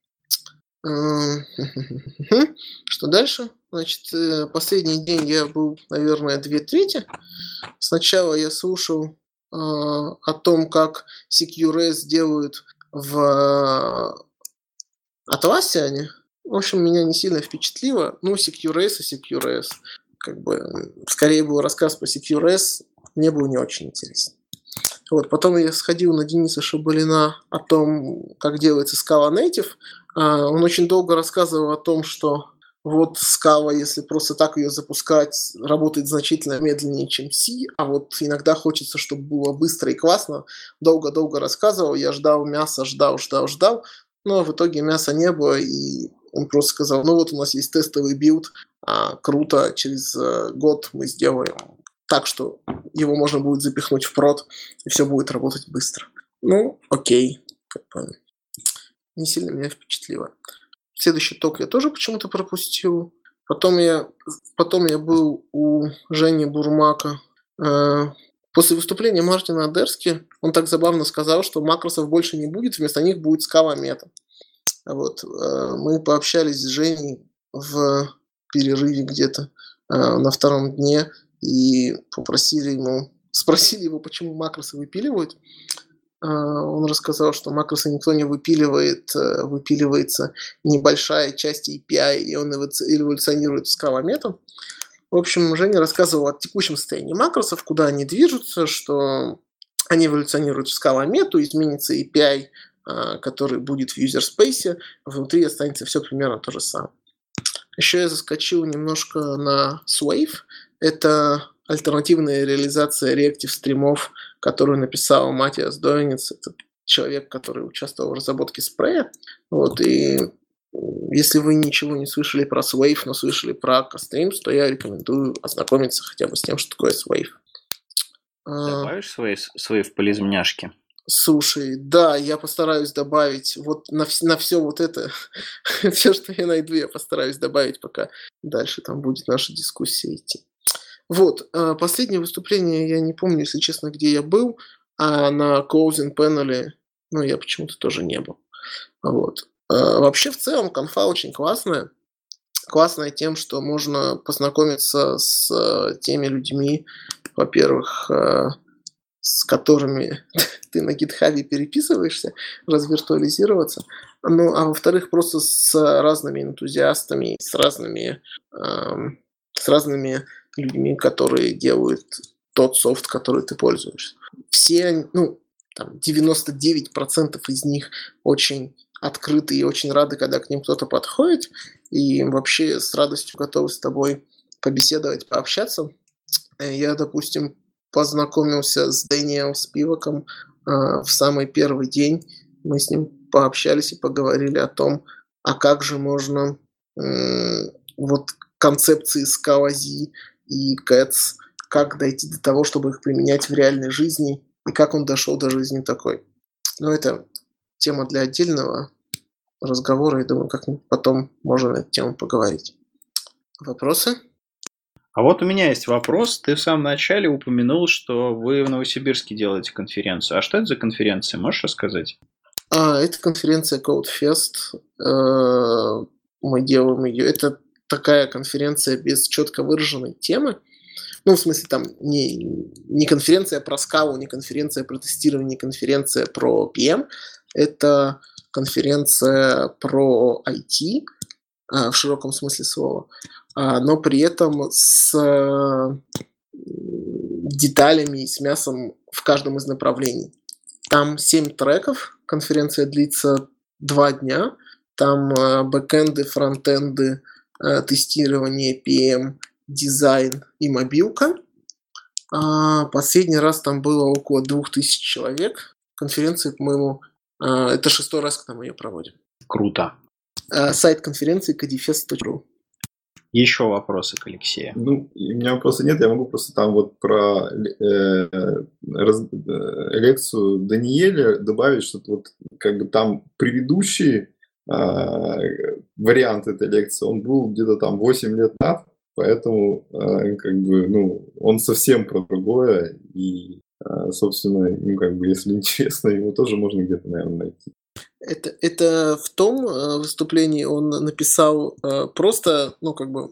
Что дальше? Значит, последний день я был, наверное, две трети. Сначала я слушал э, о том, как Secure.js делают в Атласе они. В общем, меня не сильно впечатлило. Ну, Secure.js и Secure.js. Как бы, скорее был рассказ по Secure.js, мне был не очень интересен. Вот, потом я сходил на Дениса Шабалина о том, как делается Scala Native. Он очень долго рассказывал о том, что вот Scala, если просто так ее запускать, работает значительно медленнее, чем C, а вот иногда хочется, чтобы было быстро и классно. Долго-долго рассказывал, я ждал мяса, ждал, ждал, ждал, но в итоге мяса не было, и он просто сказал, ну вот у нас есть тестовый билд, а, круто, через год мы сделаем так, что его можно будет запихнуть в прод, и все будет работать быстро. Ну, окей, как бы. Не сильно меня впечатлило. Следующий ток я тоже почему-то пропустил. Потом я, потом я был у Жени Бурмака. После выступления Мартина Одерски он так забавно сказал, что макросов больше не будет, вместо них будет Scala.meta. Вот. Мы пообщались с Женей в перерыве где-то на втором дне и попросили ему, спросили его, почему макросы выпиливают. Он рассказал, что макросы никто не выпиливает, выпиливается небольшая часть эй пи ай, и он эволюционирует в Scala.meta. В общем, Женя рассказывал о текущем состоянии макросов, куда они движутся, что они эволюционируют в Scala.meta, изменится эй пи ай, который будет в юзерспейсе, внутри останется все примерно то же самое. Еще я заскочил немножко на SWave. Это альтернативная реализация Reactive стримов, которую написал Матиас Дойниц, этот человек, который участвовал в разработке спрея. Вот, и если вы ничего не слышали про SWave, но слышали про Akka Streams, то я рекомендую ознакомиться хотя бы с тем, что такое SWave. Добавишь SWave, SWave полезмняшки? Слушай, да, я постараюсь добавить вот на, вс- на все вот это, все, что я найду, я постараюсь добавить, пока дальше там будет наша дискуссия идти. Вот, последнее выступление, я не помню, если честно, где я был, а на closing panel, ну, я почему-то тоже не был. Вот. Вообще, в целом, конфа очень классная. Классная тем, что можно познакомиться с теми людьми, во-первых, с которыми ты на GitHub переписываешься, развиртуализироваться, ну, а во-вторых, просто с разными энтузиастами, с разными, эм, с разными людьми, которые делают тот софт, который ты пользуешься. Все, ну, там, девяносто девять процентов из них очень открыты и очень рады, когда к ним кто-то подходит, и вообще с радостью готовы с тобой побеседовать, пообщаться. Я, допустим, познакомился с Даниэлом Спиваком э, в самый первый день. Мы с ним пообщались и поговорили о том, а как же можно э, вот концепции Scala.Z и Cats, как дойти до того, чтобы их применять в реальной жизни, и как он дошел до жизни такой. Но это тема для отдельного разговора, и думаю, как-нибудь потом можно на эту тему поговорить. Вопросы? А вот у меня есть вопрос. Ты в самом начале упомянул, что вы в Новосибирске делаете конференцию. А что это за конференция? Можешь рассказать? А, это конференция CodeFest. Мы делаем ее. Это такая конференция без четко выраженной темы. Ну, в смысле, там не, не конференция про Scala, не конференция про тестирование, не конференция про пи эм. Это конференция про ай ти в широком смысле слова, но при этом с деталями и с мясом в каждом из направлений. Там семь треков, конференция длится два дня, там бэкэнды, фронтенды, тестирование, пи эм, дизайн и мобилка. Последний раз там было около двух тысяч человек. Конференции, по-моему, это шестой раз, когда мы ее проводим. Круто. Сайт конференции кодифест точка ру. Еще вопросы к Алексею? Ну, у меня вопроса нет, я могу просто там вот про э, раз, э, лекцию Даниэля добавить, что вот как бы там предыдущий э, вариант этой лекции, он был где-то там восемь лет назад, поэтому э, как бы, ну, он совсем про другое, и э, а, собственно, ну, как бы, если интересно, его тоже можно где-то, наверное, найти. Это, это в том э, выступлении он написал э, просто, ну, как бы...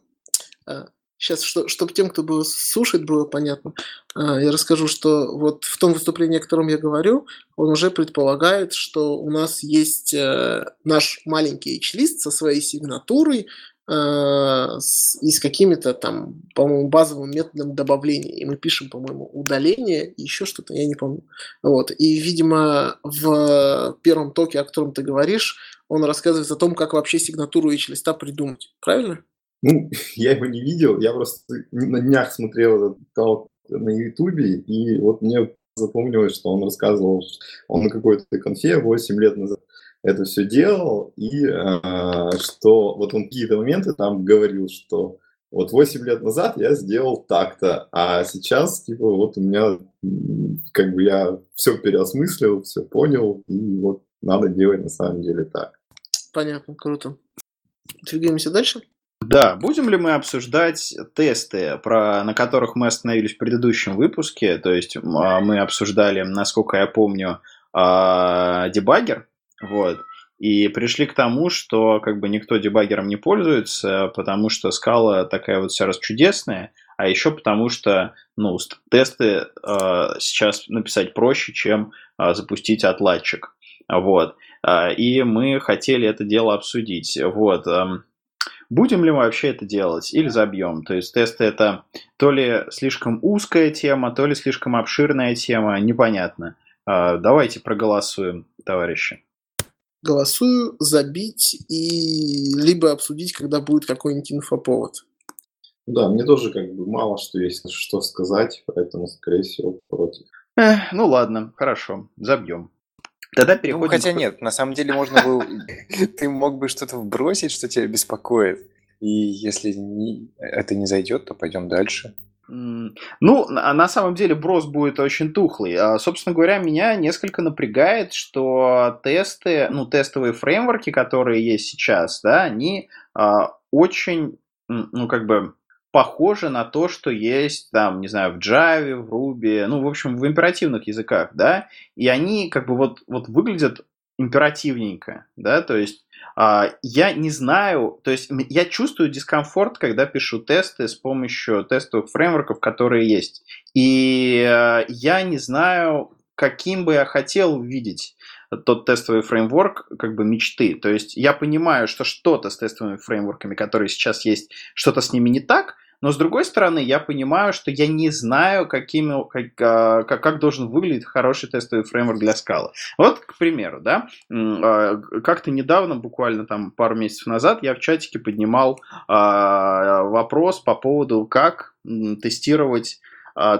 Э, сейчас, что, чтобы тем, кто был слушать, было понятно, э, я расскажу, что вот в том выступлении, о котором я говорю, он уже предполагает, что у нас есть э, наш маленький H-лист со своей сигнатурой, С, и с какими-то там, по-моему, базовым методом добавления. И мы пишем, по-моему, удаление и еще что-то, я не помню. Вот. И, видимо, в первом токе, о котором ты говоришь, он рассказывает о том, как вообще сигнатуру H-листа придумать. Правильно? Ну, я его не видел. Я просто на днях смотрел этот талк на Ютубе, и вот мне запомнилось, что он рассказывал, что он на какой-то конфе восемь лет назад это все делал, и а, что вот он какие-то моменты там говорил, что вот восемь лет назад я сделал так-то, а сейчас, типа, вот у меня, как бы, я все переосмыслил, все понял, и вот надо делать на самом деле так. Понятно, круто. Двигаемся дальше? Да, будем ли мы обсуждать тесты, про, на которых мы остановились в предыдущем выпуске, то есть мы обсуждали, насколько я помню, дебаггер, вот. И пришли к тому, что как бы никто дебаггером не пользуется, потому что Scala такая вот вся расчудесная, а еще потому что, ну, тесты э, сейчас написать проще, чем э, запустить отладчик. Вот. И мы хотели это дело обсудить. Вот. Будем ли мы вообще это делать или забьем? То есть тесты — это то ли слишком узкая тема, то ли слишком обширная тема, непонятно. Э, давайте проголосуем, товарищи. Голосую, забить и либо обсудить, когда будет какой-нибудь инфоповод. Да, мне тоже как бы мало что есть, что сказать, поэтому, скорее всего, против. Эх, ну ладно, хорошо, забьем. Тогда переходим... Ну, хотя к... нет, на самом деле можно было... Ты мог бы что-то вбросить, что тебя беспокоит. И если это не зайдет, то пойдем дальше. Ну, на самом деле брос будет очень тухлый. Собственно говоря, меня несколько напрягает, что тесты, ну, тестовые фреймворки, которые есть сейчас, да, они очень, ну, как бы, похожи на то, что есть, там, не знаю, в Java, в Ruby, ну, в общем, в императивных языках, да, и они, как бы, вот, вот выглядят императивненько, да, то есть я не знаю, то есть я чувствую дискомфорт, когда пишу тесты с помощью тестовых фреймворков, которые есть. И я не знаю, каким бы я хотел увидеть тот тестовый фреймворк, как бы, мечты. То есть я понимаю, что что-то с тестовыми фреймворками, которые сейчас есть, что-то с ними не так, но, с другой стороны, я понимаю, что я не знаю, какими, как, как должен выглядеть хороший тестовый фреймворк для Scala. Вот, к примеру, да, как-то недавно, буквально там пару месяцев назад, я в чатике поднимал вопрос по поводу, как тестировать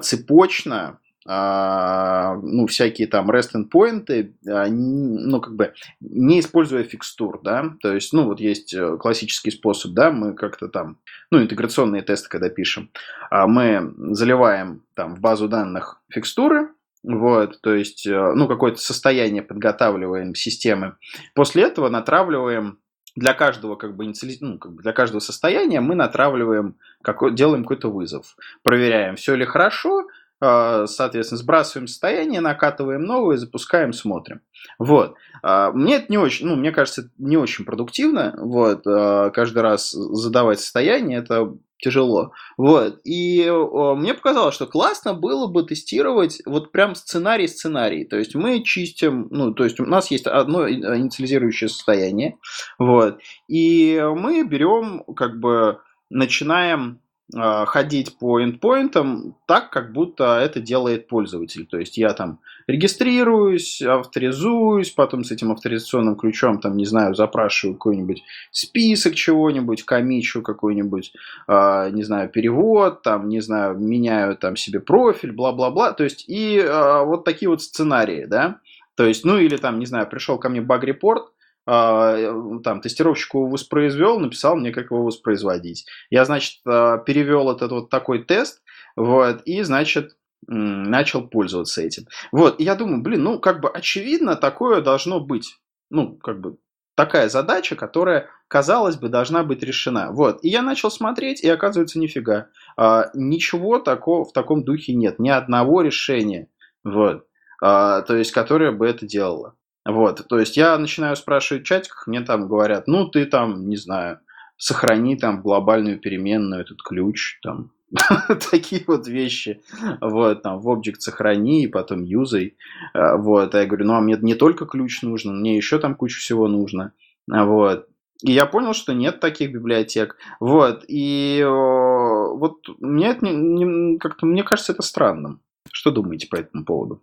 цепочно, ну, всякие там rest-endpoints, ну, как бы, не используя фикстур, да, то есть, ну, вот есть классический способ, да, мы как-то там, ну, интеграционные тесты, когда пишем, мы заливаем там в базу данных фикстуры, вот, то есть, ну, какое-то состояние подготавливаем системы, после этого натравливаем для каждого, как бы, ну, как бы для каждого состояния мы натравливаем, какой, делаем какой-то вызов, проверяем, все ли хорошо. Соответственно, сбрасываем состояние, накатываем новое, запускаем, смотрим. Вот. Мне это не очень, ну, мне кажется, не очень продуктивно. Вот. Каждый раз задавать состояние, это тяжело. Вот. И мне показалось, что классно было бы тестировать вот прям сценарий-сценарий. То есть мы чистим, ну, то есть у нас есть одно инициализирующее состояние. Вот. И мы берем, как бы, начинаем ходить по эндпоинтам так, как будто это делает пользователь. То есть я там регистрируюсь, авторизуюсь, потом с этим авторизационным ключом, там, не знаю, запрашиваю какой-нибудь список чего-нибудь, комичу какой-нибудь, э, не знаю, перевод, там, не знаю, меняю там себе профиль, бла-бла-бла. То есть и э, вот такие вот сценарии, да. То есть, ну или там, не знаю, пришел ко мне баг-репорт, там, тестировщик его воспроизвел, написал мне, как его воспроизводить. Я, значит, перевел этот вот такой тест, вот, и, значит, начал пользоваться этим. Вот, и я думаю, блин, ну, как бы, очевидно, такое должно быть. Ну, как бы, такая задача, которая, казалось бы, должна быть решена. Вот, и я начал смотреть, и оказывается, нифига. Ничего такого в таком духе нет, ни одного решения. вот, а, то есть, которая бы это делала. Вот, то есть, я начинаю спрашивать в чатиках, мне там говорят, ну, ты там, не знаю, сохрани там глобальную переменную, этот ключ, там, такие вот вещи, вот, там, в объект сохрани и потом юзай, вот, а я говорю, ну, а мне не только ключ нужен, мне еще там куча всего нужно, вот. И я понял, что нет таких библиотек, вот, и вот мне это не, не, как-то, мне кажется, это странным. Что думаете по этому поводу?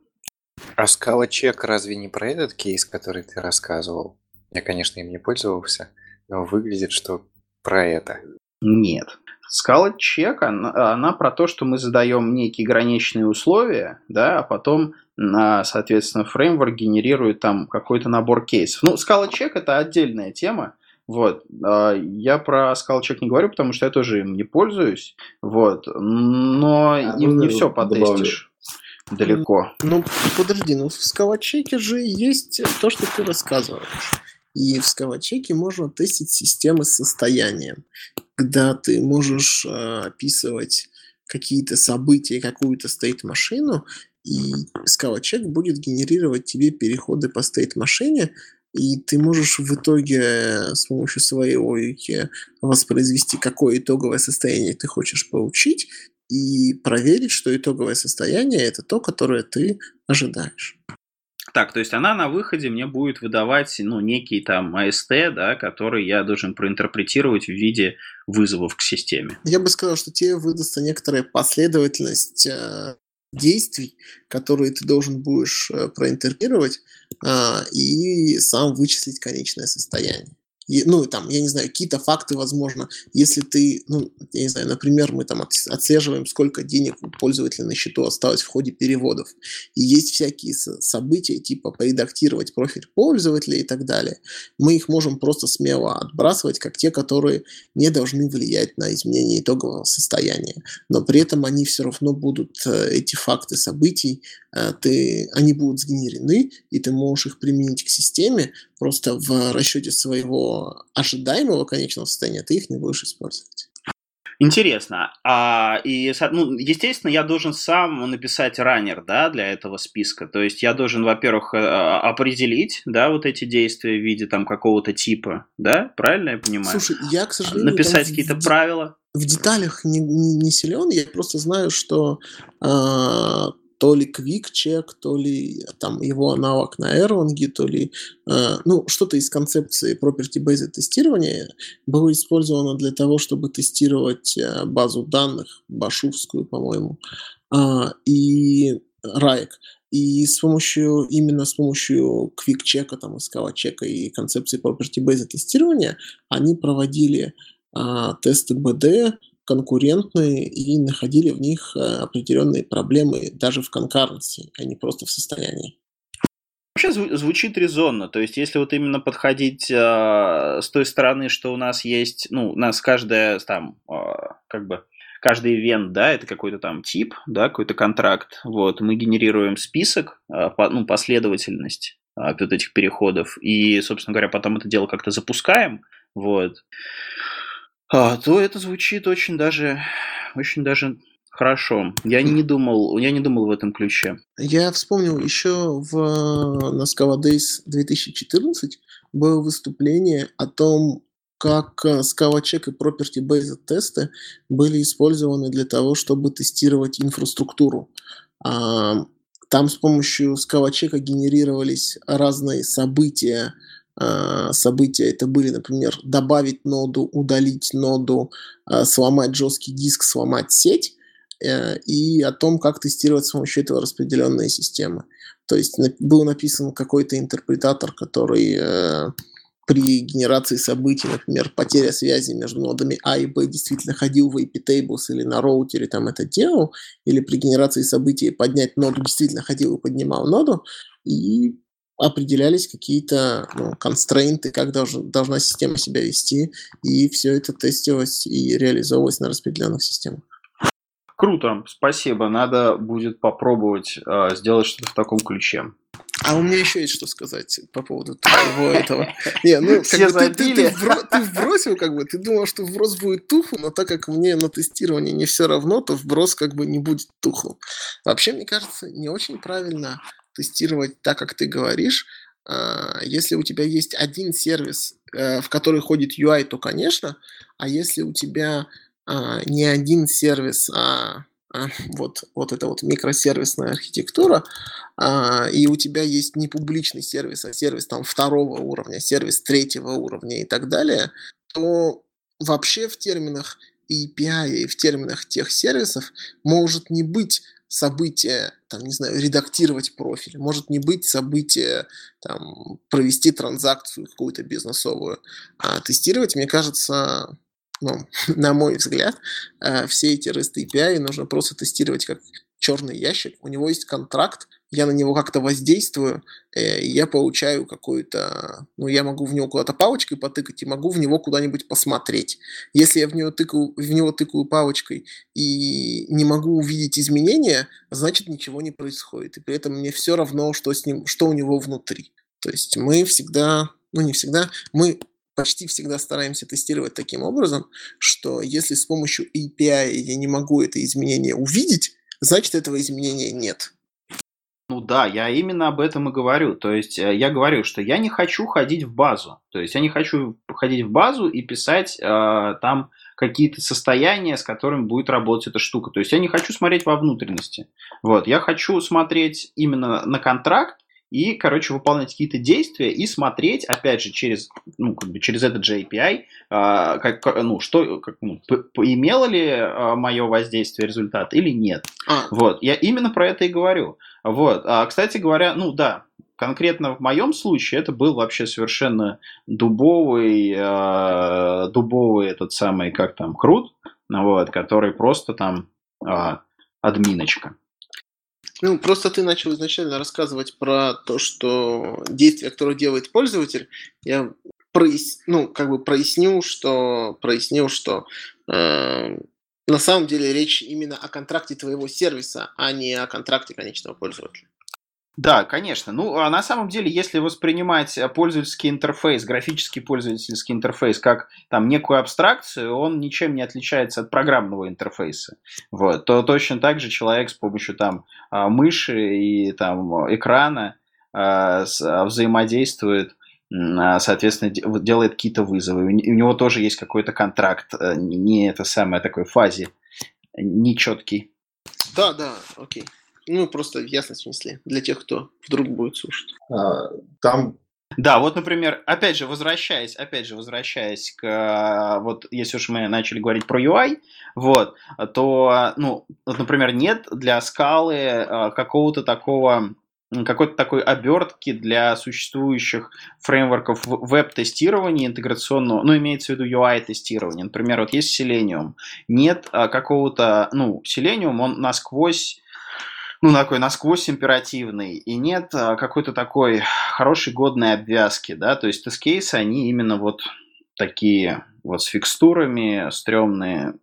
А ScalaCheck разве не про этот кейс, который ты рассказывал? Я, конечно, им не пользовался, но выглядит, что про это. Нет. ScalaCheck, она, она про то, что мы задаем некие граничные условия, да, а потом, соответственно, фреймворк генерирует там какой-то набор кейсов. Ну, ScalaCheck – это отдельная тема. Вот, я про ScalaCheck не говорю, потому что я тоже им не пользуюсь, вот, но а им не все потестишь добавлю. Далеко. Ну, подожди, ну в ScalaCheck же есть то, что ты рассказываешь, и в ScalaCheck можно тестить системы с состоянием, когда ты можешь э, описывать какие-то события, какую-то state-машину, и ScalaCheck будет генерировать тебе переходы по state-машине, и ты можешь в итоге с помощью своей логики воспроизвести, какое итоговое состояние ты хочешь получить, и проверить, что итоговое состояние – это то, которое ты ожидаешь. Так, то есть она на выходе мне будет выдавать, ну, некий там эй эс ти, да, который я должен проинтерпретировать в виде вызовов к системе. Я бы сказал, что тебе выдастся некоторая последовательность действий, которые ты должен будешь проинтерпретировать, а, и сам вычислить конечное состояние. И, ну, там, я не знаю, какие-то факты, возможно, если ты, ну, я не знаю, например, мы там отслеживаем, сколько денег у пользователя на счету осталось в ходе переводов. И есть всякие события, типа поредактировать профиль пользователя и так далее. Мы их можем просто смело отбрасывать, как те, которые не должны влиять на изменение итогового состояния. Но при этом они все равно будут, эти факты событий, ты, они будут сгенерены, и ты можешь их применить к системе, просто в расчете своего ожидаемого конечного состояния ты их не будешь использовать. Интересно. А, и, ну, естественно, я должен сам написать раннер, да, для этого списка. То есть я должен, во-первых, определить, да, вот эти действия в виде там какого-то типа, да, правильно я понимаю? Слушай, я, к сожалению, написать какие-то в... правила. В деталях не, не, не силен, я просто знаю, что э- то ли QuickCheck, то ли там его аналог на Erlang, то ли э, ну, что-то из концепции Property-based тестирования было использовано для того, чтобы тестировать э, базу данных, башувскую, по-моему, э, и раек. И с помощью, именно с помощью QuickCheck, там, ScalaCheck и концепции Property-based тестирования они проводили э, тесты би ди, конкурентные, и находили в них определенные проблемы даже в конкуренции, а не просто в состоянии. Вообще звучит резонно, то есть если вот именно подходить э, с той стороны, что у нас есть, ну, у нас каждая там, э, как бы, каждый ивент, да, это какой-то там тип, да, какой-то контракт, вот, мы генерируем список, э, по, ну, последовательность э, вот этих переходов, и, собственно говоря, потом это дело как-то запускаем, вот, А, то это звучит очень даже, очень даже хорошо. Я не думал, я не думал в этом ключе. Я вспомнил еще в, на Scala Days две тысячи четырнадцатом было выступление о том, как ScalaCheck и Property-based тесты были использованы для того, чтобы тестировать инфраструктуру. Там с помощью ScalaCheck генерировались разные события, события. Это были, например, добавить ноду, удалить ноду, сломать жесткий диск, сломать сеть, и о том, как тестировать с помощью этого распределенные системы. То есть был написан какой-то интерпретатор, который при генерации событий, например, потеря связи между нодами A и B действительно ходил в эй пи-tables или на роутере там это делал, или при генерации событий поднять ноду действительно ходил и поднимал ноду, и определялись какие-то, ну, констрейнты, как должен, должна система себя вести, и все это тестилось и реализовывалось на распределенных системах. Круто, спасибо. Надо будет попробовать э, сделать что-то в таком ключе. А у меня еще есть что сказать по поводу твоего этого. Не, ну, как бы, ты, ты, ты, вбро, ты вбросил, как бы, ты думал, что вброс будет тухл, но так как мне на тестирование не все равно, то вброс как бы не будет тухл. Вообще, мне кажется, не очень правильно тестировать так, как ты говоришь. Если у тебя есть один сервис, в который ходит ю ай, то, конечно. А если у тебя не один сервис, а... Вот, вот эта вот микросервисная архитектура, а, и у тебя есть не публичный сервис, а сервис там второго уровня, сервис третьего уровня и так далее, то вообще в терминах эй пи ай и в терминах тех сервисов может не быть события, там, не знаю, редактировать профиль, может не быть события, там, провести транзакцию какую-то бизнесовую. А тестировать, мне кажется... Ну, на мой взгляд, все эти REST эй пи ай нужно просто тестировать как черный ящик. У него есть контракт, я на него как-то воздействую, я получаю какую-то... Ну, я могу в него куда-то палочкой потыкать и могу в него куда-нибудь посмотреть. Если я в него тыкаю, в него тыкаю палочкой и не могу увидеть изменения, значит, ничего не происходит. И при этом мне все равно, что с ним, что у него внутри. То есть мы всегда... Ну, не всегда, мы... почти всегда стараемся тестировать таким образом, что если с помощью эй пи ай я не могу это изменение увидеть, значит, этого изменения нет. Ну да, я именно об этом и говорю. То есть я говорю, что я не хочу ходить в базу. То есть я не хочу ходить в базу и писать э, там какие-то состояния, с которыми будет работать эта штука. То есть я не хочу смотреть во внутренности. Вот. Я хочу смотреть именно на контракт, и, короче, выполнять какие-то действия и смотреть, опять же, через, ну, как бы через этот же эй пи ай, а, как, ну, что, как, ну, имело ли а, мое воздействие результат или нет. А. Вот, я именно про это и говорю. Вот, а, кстати говоря, ну да, конкретно в моем случае это был вообще совершенно дубовый, а, дубовый этот самый, как там, крут, вот, который просто там а, админочка. Ну, просто ты начал изначально рассказывать про то, что действие, которое делает пользователь, я прояс... ну, как бы прояснил, что, прояснил, что э... на самом деле речь именно о контракте твоего сервиса, а не о контракте конечного пользователя. Да, конечно. Ну, а на самом деле, если воспринимать пользовательский интерфейс, графический пользовательский интерфейс как там некую абстракцию, он ничем не отличается от программного интерфейса. Вот. То точно так же человек с помощью там мыши и там экрана взаимодействует, соответственно, делает какие-то вызовы. У него тоже есть какой-то контракт, не это самое, такой фазе, нечеткий. Да, да, окей. Ну, просто ясность внесли для тех, кто вдруг будет слушать. А, там... Да, вот, например, опять же, возвращаясь, опять же, возвращаясь к... Вот, если уж мы начали говорить про ю ай, вот, то, ну, вот, например, нет для скалы какого-то такого... какой-то такой обертки для существующих фреймворков веб-тестирования интеграционного, ну, имеется в виду ю ай-тестирование. Например, вот есть Selenium. Нет какого-то... Ну, Selenium, он насквозь... Ну, такой насквозь императивный, и нет а, какой-то такой хорошей годной обвязки, да, то есть тест-кейсы, они именно вот такие вот с фикстурами, стрёмные,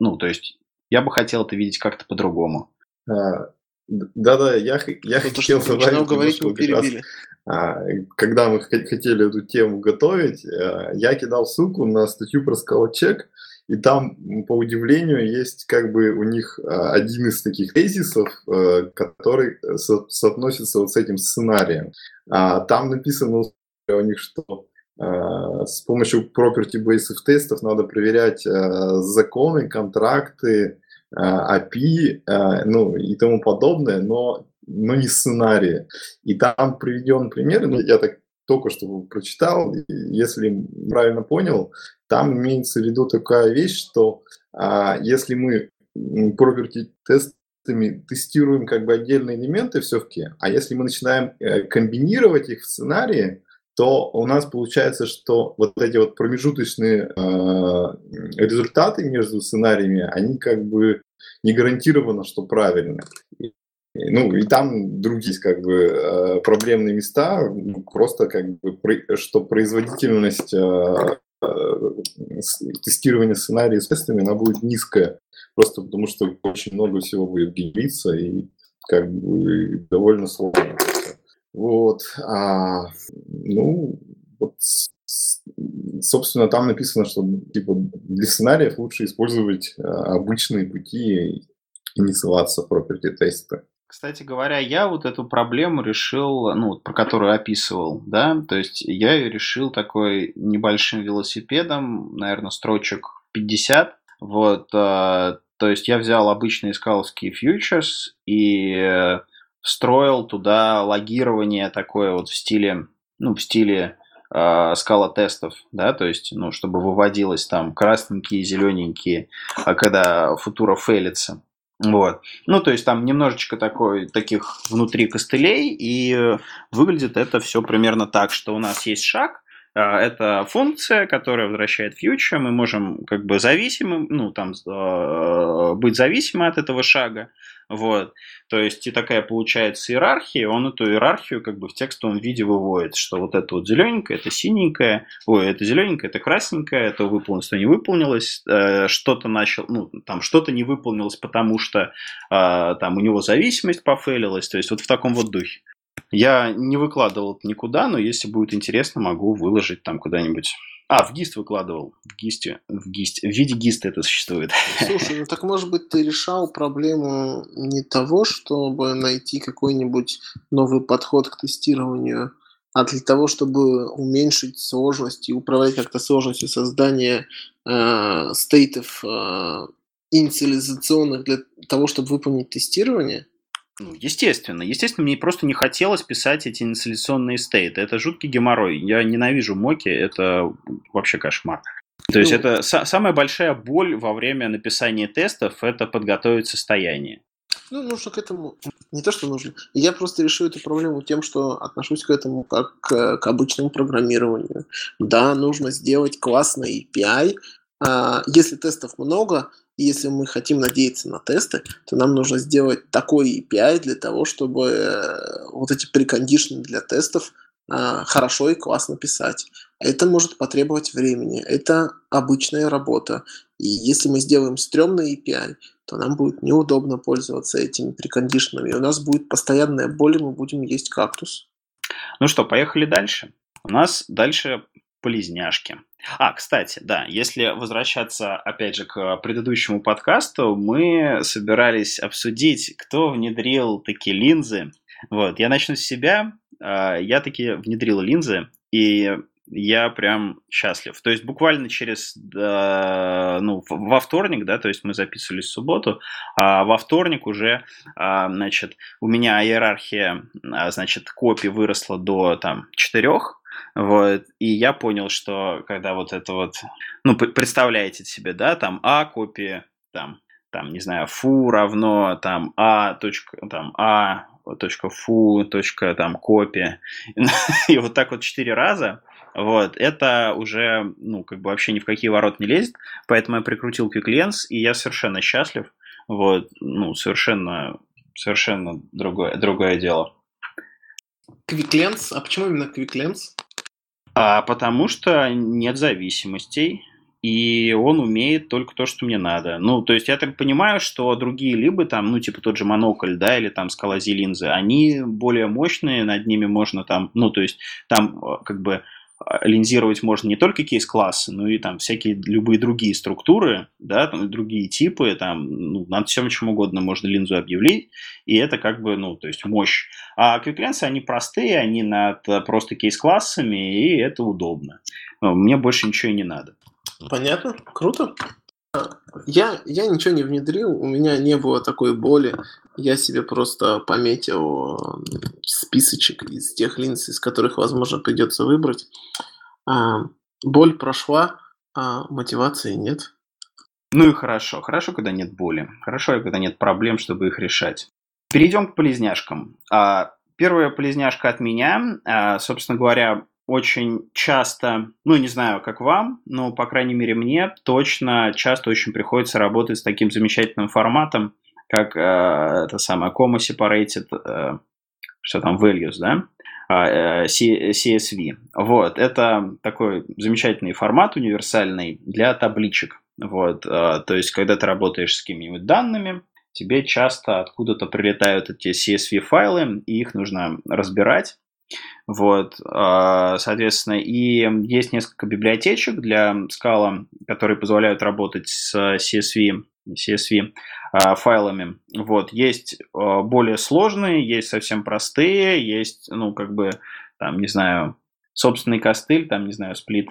ну, то есть я бы хотел это видеть как-то по-другому. А, да-да, я, я ну, хотел то, добавить, говорить, мы перебили. Раз, а, когда мы хотели эту тему готовить, а, я кидал ссылку на статью про ScalaCheck. И там, по удивлению, есть как бы у них один из таких тезисов, который со- соотносится вот с этим сценарием. Там написано у них, что с помощью property-based тестов надо проверять законы, контракты, эй пи ай, ну и тому подобное, но, но не сценарии. И там приведен пример, я так только что прочитал, если правильно понял, там имеется в виду такая вещь, что а, если мы property-тестами тестируем как бы отдельные элементы все-таки, а если мы начинаем комбинировать их в сценарии, то у нас получается, что вот эти вот промежуточные а, результаты между сценариями, они как бы не гарантированно, что правильно. Ну, и там другие, как бы, проблемные места, просто, как бы, что производительность тестирования сценария с тестами, она будет низкая, просто потому что очень много всего будет генериться и, как бы, довольно сложно. Вот. А, ну, вот, собственно, там написано, что типа, для сценариев лучше использовать обычные пути и не ссылаться property-тесты. Кстати говоря, я вот эту проблему решил, ну, про которую описывал, да, то есть я ее решил такой небольшим велосипедом, наверное, строчек пятьдесят, вот, э, то есть я взял обычные скаловские фьючерс и э, встроил туда логирование такое вот в стиле, ну, в стиле э, скала-тестов, да, то есть, ну, чтобы выводилось там красненькие, зелененькие, когда футура фейлится. Вот. Ну, то есть там немножечко такой, таких внутри костылей, и выглядит это все примерно так, что у нас есть шаг, это функция, которая возвращает фьючер, мы можем как бы зависимым, ну, там, быть зависимым от этого шага, вот, то есть и такая получается иерархия, он эту иерархию как бы в текстовом виде выводит, что вот это вот зелененькое, это синенькое, ой, это зелененькое, это красненькое, это выполнилось, то не выполнилось, что-то начал, ну, там, что-то не выполнилось, потому что там у него зависимость пофейлилась, то есть вот в таком вот духе. Я не выкладывал это никуда, но если будет интересно, могу выложить там куда-нибудь. А, в гист выкладывал. В гисте, в гисте, в виде гиста это существует. Слушай, ну так может быть ты решал проблему не того, чтобы найти какой-нибудь новый подход к тестированию, а для того, чтобы уменьшить сложность и управлять как-то сложностью создания э, стейтов э, инициализационных для того, чтобы выполнить тестирование? Ну, естественно. Естественно, мне просто не хотелось писать эти инициализационные стейты. Это жуткий геморрой. Я ненавижу моки. Это вообще кошмар. То есть, ну, это с- самая большая боль во время написания тестов – это подготовить состояние. Ну, нужно к этому... Не то, что нужно. Я просто решу эту проблему тем, что отношусь к этому как к, к обычному программированию. Да, нужно сделать классный эй пи ай. Если тестов много... И если мы хотим надеяться на тесты, то нам нужно сделать такой эй пи ай для того, чтобы вот эти прекондишны для тестов хорошо и классно писать. Это может потребовать времени. Это обычная работа. И если мы сделаем стрёмный эй пи ай, то нам будет неудобно пользоваться этими прекондишнами. И у нас будет постоянная боль, мы будем есть кактус. Ну что, поехали дальше. У нас дальше... полезняшки. А, кстати, да, если возвращаться, опять же, к предыдущему подкасту, мы собирались обсудить, кто внедрил такие линзы. Вот, я начну с себя. Я таки внедрил линзы, и я прям счастлив. То есть буквально через, ну, во вторник, да, то есть мы записывались в субботу, а во вторник уже, значит, у меня иерархия, значит, копий выросла до, там, четырех. Вот, и я понял, что когда вот это вот, ну, представляете себе, да, там А копия, там, там, не знаю, фу равно, там, А, точка, там, А, точка, фу, точка, там, копия, и вот так вот четыре раза, вот, это уже, ну, как бы вообще ни в какие ворота не лезет, поэтому я прикрутил QuickLens, и я совершенно счастлив, вот, ну, совершенно, совершенно другое, другое дело. QuickLens? А почему именно QuickLens? А, потому что нет зависимостей, и он умеет только то, что мне надо. Ну, то есть я так понимаю, что другие либо там, ну, типа тот же монокль, да, или там скалази линзы, они более мощные, над ними можно там, ну, то есть там как бы линзировать можно не только кейс-классы, но и там всякие любые другие структуры, да, там другие типы, там, ну, над всем чем угодно можно линзу объявить, и это как бы, ну, то есть мощь. А QuickLens, они простые, они над просто кейс-классами, и это удобно. Мне больше ничего и не надо. Понятно, круто. Я, я ничего не внедрил, у меня не было такой боли. Я себе просто пометил списочек из тех линз, из которых, возможно, придется выбрать. Боль прошла, а мотивации нет. Ну и хорошо. Хорошо, когда нет боли. Хорошо, когда нет проблем, чтобы их решать. Перейдем к полезняшкам. Первая полезняшка от меня, собственно говоря... Очень часто, ну, не знаю, как вам, но, по крайней мере, мне точно часто очень приходится работать с таким замечательным форматом, как э, это самое comma separated, э, что там, values, да, э, си эс ви. Вот, это такой замечательный формат универсальный для табличек. Вот, э, то есть, когда ты работаешь с какими-нибудь данными, тебе часто откуда-то прилетают эти си эс ви-файлы, и их нужно разбирать. Вот, соответственно, и есть несколько библиотечек для Scala, которые позволяют работать с си эс ви, си эс ви файлами. Вот, есть более сложные, есть совсем простые, есть, ну, как бы, там, не знаю, собственный костыль, там, не знаю, сплит,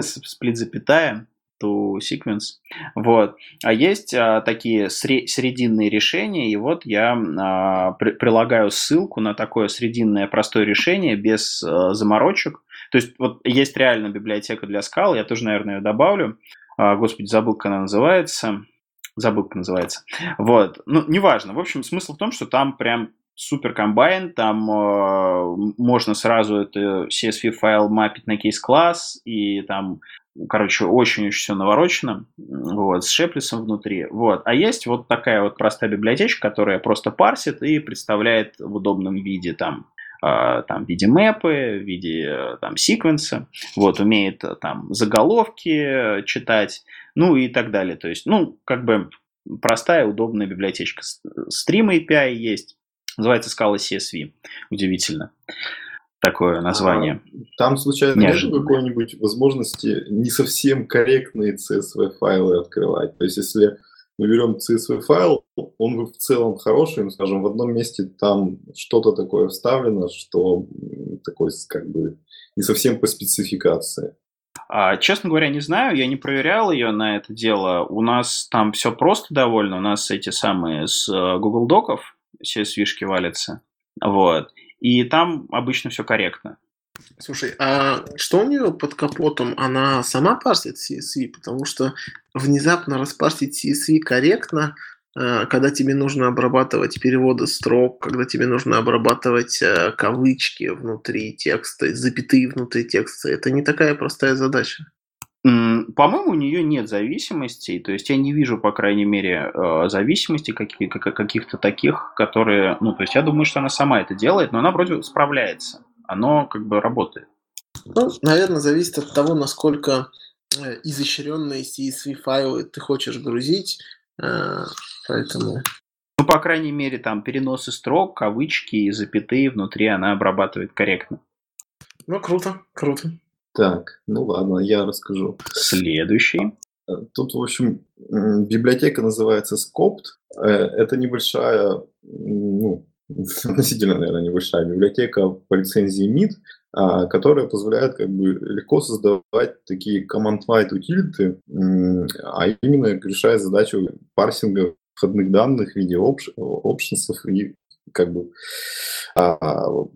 сплит запятая, to sequence, вот. А есть а, такие сре- срединные решения, и вот я а, при- прилагаю ссылку на такое срединное простое решение без а, заморочек. То есть вот есть реально библиотека для Scala, я тоже, наверное, ее добавлю. А, господи, забыл, как она называется. Забыл, как называется. Вот, ну, неважно. В общем, смысл в том, что там прям супер комбайн, там э, можно сразу это си эс ви файл мапить на кейс-класс, и там, короче, очень-очень все наворочено, вот, с Shapeless внутри, вот. А есть вот такая вот простая библиотечка, которая просто парсит и представляет в удобном виде, там, э, там, в виде мэпы, в виде, там, секвенса, вот, умеет, там, заголовки читать, ну, и так далее, то есть, ну, как бы простая, удобная библиотечка. Stream эй пи ай есть. Называется Scala.csv. Удивительно. Такое название. А, там, случайно, неожиданно, нет какой-нибудь возможности не совсем корректные си эс ви-файлы открывать? То есть, если мы берем си эс ви-файл, он в целом хороший, но, скажем, в одном месте там что-то такое вставлено, что такое, как бы, не совсем по спецификации. А, честно говоря, не знаю, я не проверял ее на это дело. У нас там все просто довольно. У нас эти самые с Google Доков си эс ви-шки валятся, вот, и там обычно все корректно. Слушай, а что у нее под капотом? Она сама парсит си эс ви, потому что внезапно распарсить си эс ви корректно, когда тебе нужно обрабатывать переводы строк, когда тебе нужно обрабатывать кавычки внутри текста, запятые внутри текста, это не такая простая задача. По-моему, у нее нет зависимостей, то есть я не вижу, по крайней мере, зависимостей каких- каких-то таких, которые, ну, то есть я думаю, что она сама это делает, но она вроде справляется, оно как бы работает. Ну, наверное, зависит от того, насколько изощренные си эс ви-файлы ты хочешь грузить, поэтому... Ну, по крайней мере, там переносы строк, кавычки и запятые внутри она обрабатывает корректно. Ну, круто, круто. Так, ну ладно, я расскажу. Следующий. Тут, в общем, библиотека называется Scopt. Это небольшая, ну, относительно, наверное, небольшая библиотека по лицензии эм ай ди, которая позволяет, как бы, легко создавать такие command-line утилиты, а именно решает задачу парсинга входных данных в виде options и, как бы, ну,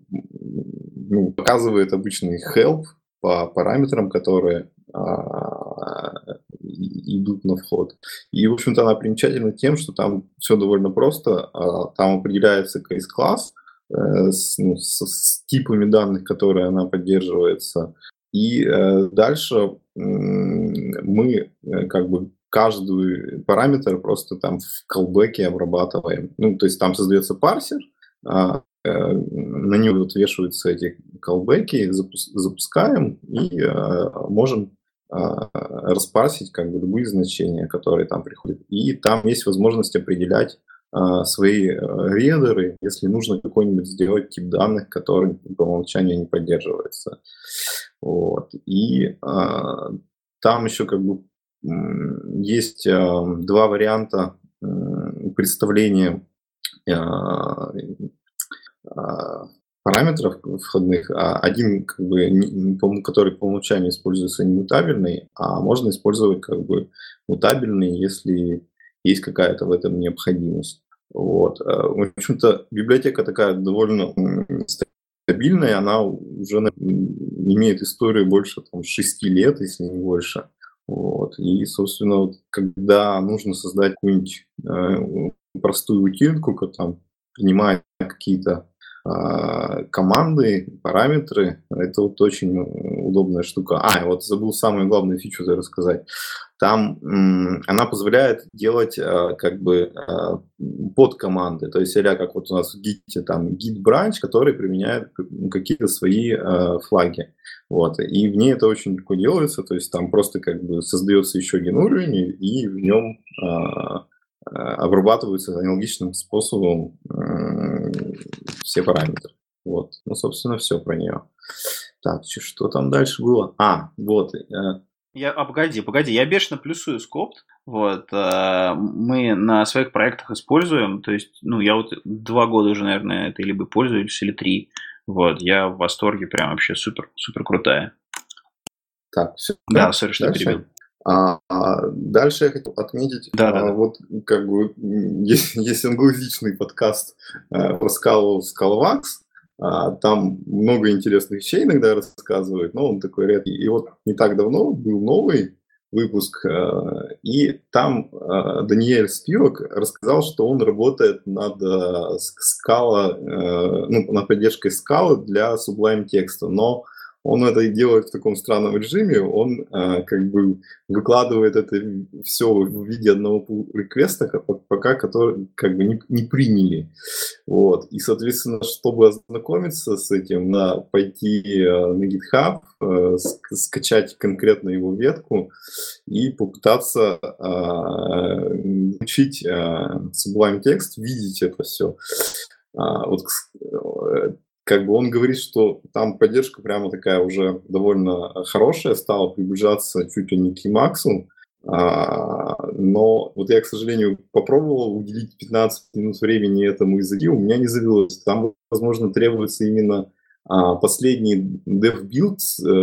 показывает обычный help по параметрам, которые а, идут на вход. И, в общем-то, она примечательна тем, что там все довольно просто. А, там определяется кейс-класс э, с, ну, с, с типами данных, которые она поддерживается. И э, дальше э, мы э, как бы каждый параметр просто там в колбеке обрабатываем. Ну, то есть там создается парсер, а, на него вот вешаются эти колбеки, запускаем и э, можем э, распарсить, как бы, любые значения, которые там приходят. И там есть возможность определять э, свои редеры, если нужно какой-нибудь сделать тип данных, который по умолчанию не поддерживается. Вот. И э, там еще, как бы, есть э, два варианта э, представления э, параметров входных. Один, как бы, который по умолчанию используется немутабельный, а можно использовать, как бы, мутабельный, если есть какая-то в этом необходимость. Вот. В общем-то, библиотека такая довольно стабильная, она уже имеет историю больше там, шесть лет, если не больше. Вот. И, собственно, вот, когда нужно создать какую-нибудь э, простую утилитку, там, принимая какие-то команды, параметры, это вот очень удобная штука. А, вот забыл самую главную фичу рассказать. Там м- она позволяет делать а, как бы а, подкоманды, то есть, или как вот у нас в Git, там git-branch, который применяет какие-то свои а, флаги. Вот. И в ней это очень легко делается, то есть там просто, как бы, создается еще один уровень, и в нем а, обрабатываются аналогичным способом э, все параметры. Вот. Ну, собственно, все про нее. Так, что там дальше было? А, вот. Я, а, погоди, погоди, я бешено плюсую скопт. Вот, э, мы на своих проектах используем, то есть, ну, я вот два года уже, наверное, это либо пользуюсь, или три. Вот, я в восторге, прям вообще супер, супер крутая. Так, все. Да, да сори, что перебил. А, а дальше я хотел отметить, да, да, а, да. вот как бы есть, есть англоязычный подкаст а, про Scala, ScalaVax, а, там много интересных вещей иногда рассказывают, но он такой редкий. И вот не так давно был новый выпуск, а, и там а, Даниэль Спивак рассказал, что он работает над а, Scala, а, ну, над поддержкой Scala для Sublime Text, но он это делает в таком странном режиме, он э, как бы выкладывает это все в виде одного реквеста, пока который как бы не, не приняли. Вот. И, соответственно, чтобы ознакомиться с этим, надо пойти э, на GitHub, э, скачать конкретно его ветку и попытаться э, учить э, Sublime Text, видеть это все. А, вот, э, Как бы он говорит, что там поддержка прямо такая уже довольно хорошая, стала приближаться чуть ли не к максу. Но вот я, к сожалению, попробовал уделить пятнадцать минут времени этому языку, у меня не завелось. Там, возможно, требуется именно последний dev-билд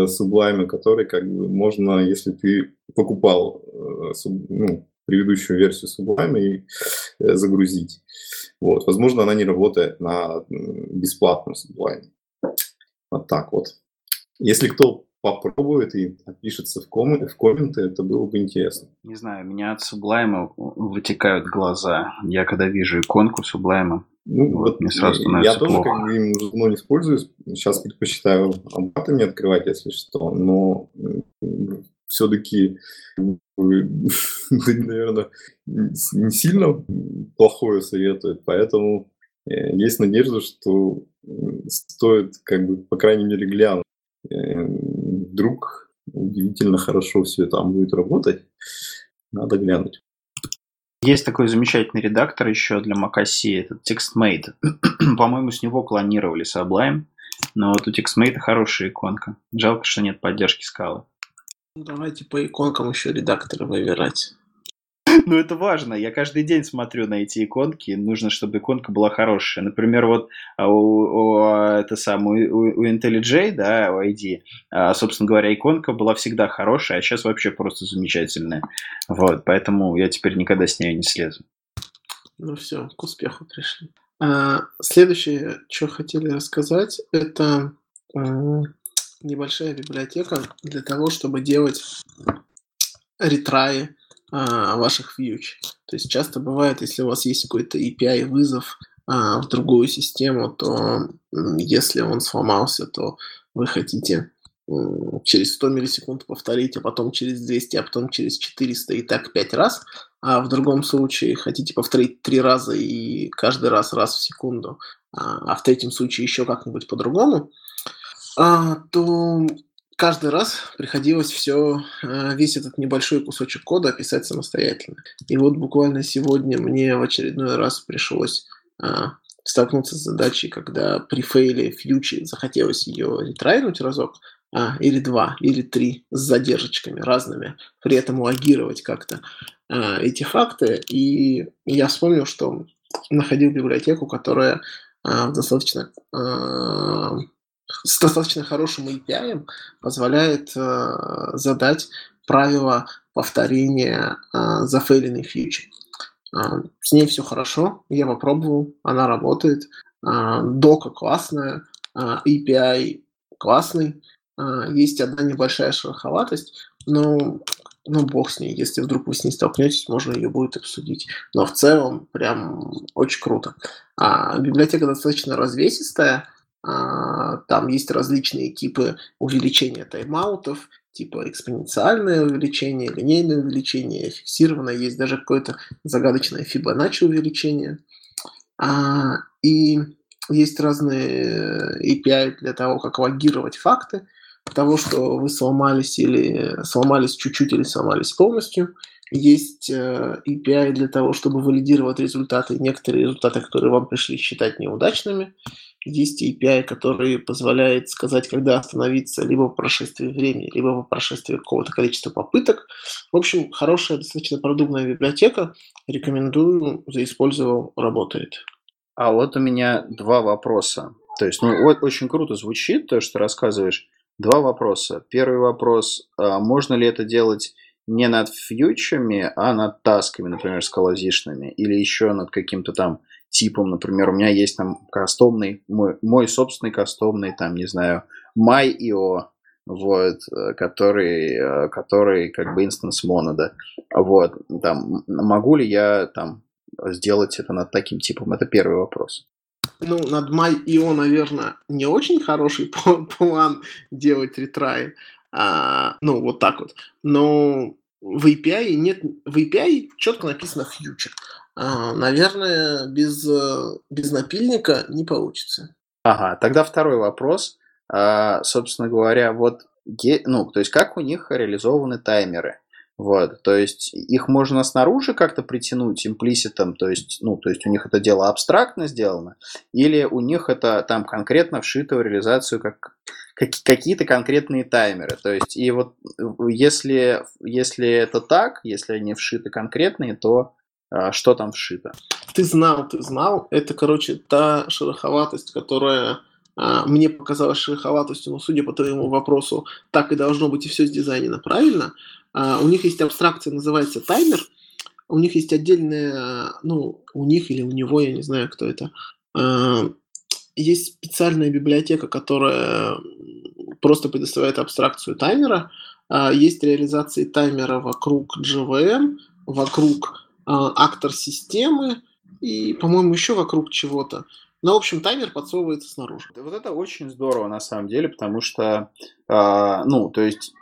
Sublime, который как бы можно, если ты покупал ну, предыдущую версию Sublime, и загрузить. Вот. Возможно, она не работает на бесплатном Sublime. Вот так вот. Если кто попробует и отпишется в, ком- в комменты, это было бы интересно. Не знаю, у меня от Sublime вытекают глаза. Я когда вижу иконку Sublime, ну, вот, вот мне сразу становится Я плохо. Тоже как бы им уже давно не пользуюсь. Сейчас предпочитаю обратно мне открывать, если что. Но все-таки, наверное, не сильно плохое советует, поэтому есть надежда, что стоит, как бы, по крайней мере, глянуть. Вдруг удивительно хорошо все там будет работать. Надо глянуть. Есть такой замечательный редактор еще для Mac о эс, это TextMate. По-моему, с него клонировали Sublime, но вот у TextMate хорошая иконка. Жалко, что нет поддержки Scala. Давайте по иконкам еще редакторы выбирать. Ну, это важно. Я каждый день смотрю на эти иконки. Нужно, чтобы иконка была хорошая. Например, вот у, у, это самое, у, у IntelliJ, да, у ай ди, собственно говоря, иконка была всегда хорошая, а сейчас вообще просто замечательная. Вот, поэтому я теперь никогда с нее не слезу. Ну все, к успеху пришли. А, следующее, что хотели рассказать, это... небольшая библиотека для того, чтобы делать ретраи а, ваших вьюч. То есть часто бывает, если у вас есть какой-то эй пи ай-вызов а, в другую систему, то если он сломался, то вы хотите м, через сто миллисекунд повторить, а потом через двести, а потом через четыреста и так пять раз. А в другом случае хотите повторить три раза и каждый раз раз в секунду, а, а в третьем случае еще как-нибудь по-другому. То каждый раз приходилось все, весь этот небольшой кусочек кода писать самостоятельно. И вот буквально сегодня мне в очередной раз пришлось столкнуться с задачей, когда при фейле фьючи захотелось ее ретрайнуть разок, или два, или три, с задержечками разными, при этом логировать как-то эти факты. И я вспомнил, что находил библиотеку, которая достаточно... с достаточно хорошим эй пи ай позволяет э, задать правило повторения э, зафейленной фьючи. Э, с ней все хорошо, я попробовал, она работает. Э, дока классная, э, эй пи ай классный. Э, есть одна небольшая шероховатость, но, но бог с ней. Если вдруг вы с ней столкнетесь, можно ее будет обсудить. Но в целом прям очень круто. Э, библиотека достаточно развесистая. Там есть различные типы увеличения тайм-аутов, типа экспоненциальное увеличение, линейное увеличение, фиксированное, есть даже какое-то загадочное Fibonacci увеличение. И есть разные эй пи ай для того, как логировать факты, того, что вы сломались или сломались чуть-чуть, или сломались полностью. Есть эй пи ай для того, чтобы валидировать результаты, некоторые результаты, которые вам пришли считать неудачными. есть эй пи ай, который позволяет сказать, когда остановиться либо по прошествии времени, либо по прошествии какого-то количества попыток. В общем, хорошая, достаточно продуманная библиотека. Рекомендую, заиспользовал, работает. А вот у меня два вопроса. То есть, ну, очень круто звучит то, что рассказываешь. Два вопроса. Первый вопрос. Можно ли это делать не над фьючами, а над тасками, например, скалозишными, или еще над каким-то там типом, например, у меня есть там кастомный, мой, мой собственный кастомный, там, не знаю, MyIO, вот, который, который как бы инстанс монода, вот, там, могу ли я там сделать это над таким типом, это первый вопрос. Ну, над MyIO, наверное, не очень хороший план делать ретрай, а, ну, вот так вот, но в эй пи ай нет, в эй пи ай четко написано фьючер. Наверное, без, без напильника не получится. Ага, тогда второй вопрос. А, собственно говоря, вот, ну, то есть как у них реализованы таймеры? Вот, то есть их можно снаружи как-то притянуть имплиситом, то есть, ну, то есть у них это дело абстрактно сделано, или у них это там конкретно вшито в реализацию как, как, какие-то конкретные таймеры, то есть и вот если, если это так, если они вшиты конкретные, то что там вшито? Ты знал, ты знал. Это, короче, та шероховатость, которая а, мне показалась шероховатостью, но, судя по твоему вопросу, так и должно быть, и все с дизайнено правильно. А, у них есть абстракция, называется таймер. У них есть отдельная, ну, у них или у него, я не знаю, кто это. А, есть специальная библиотека, которая просто предоставляет абстракцию таймера. А, есть реализации таймера вокруг джей ви эм, вокруг актор системы и, по-моему, еще вокруг чего-то. Но, в общем, таймер подсовывается снаружи. Вот это очень здорово, на самом деле, потому что, э, ну, то есть,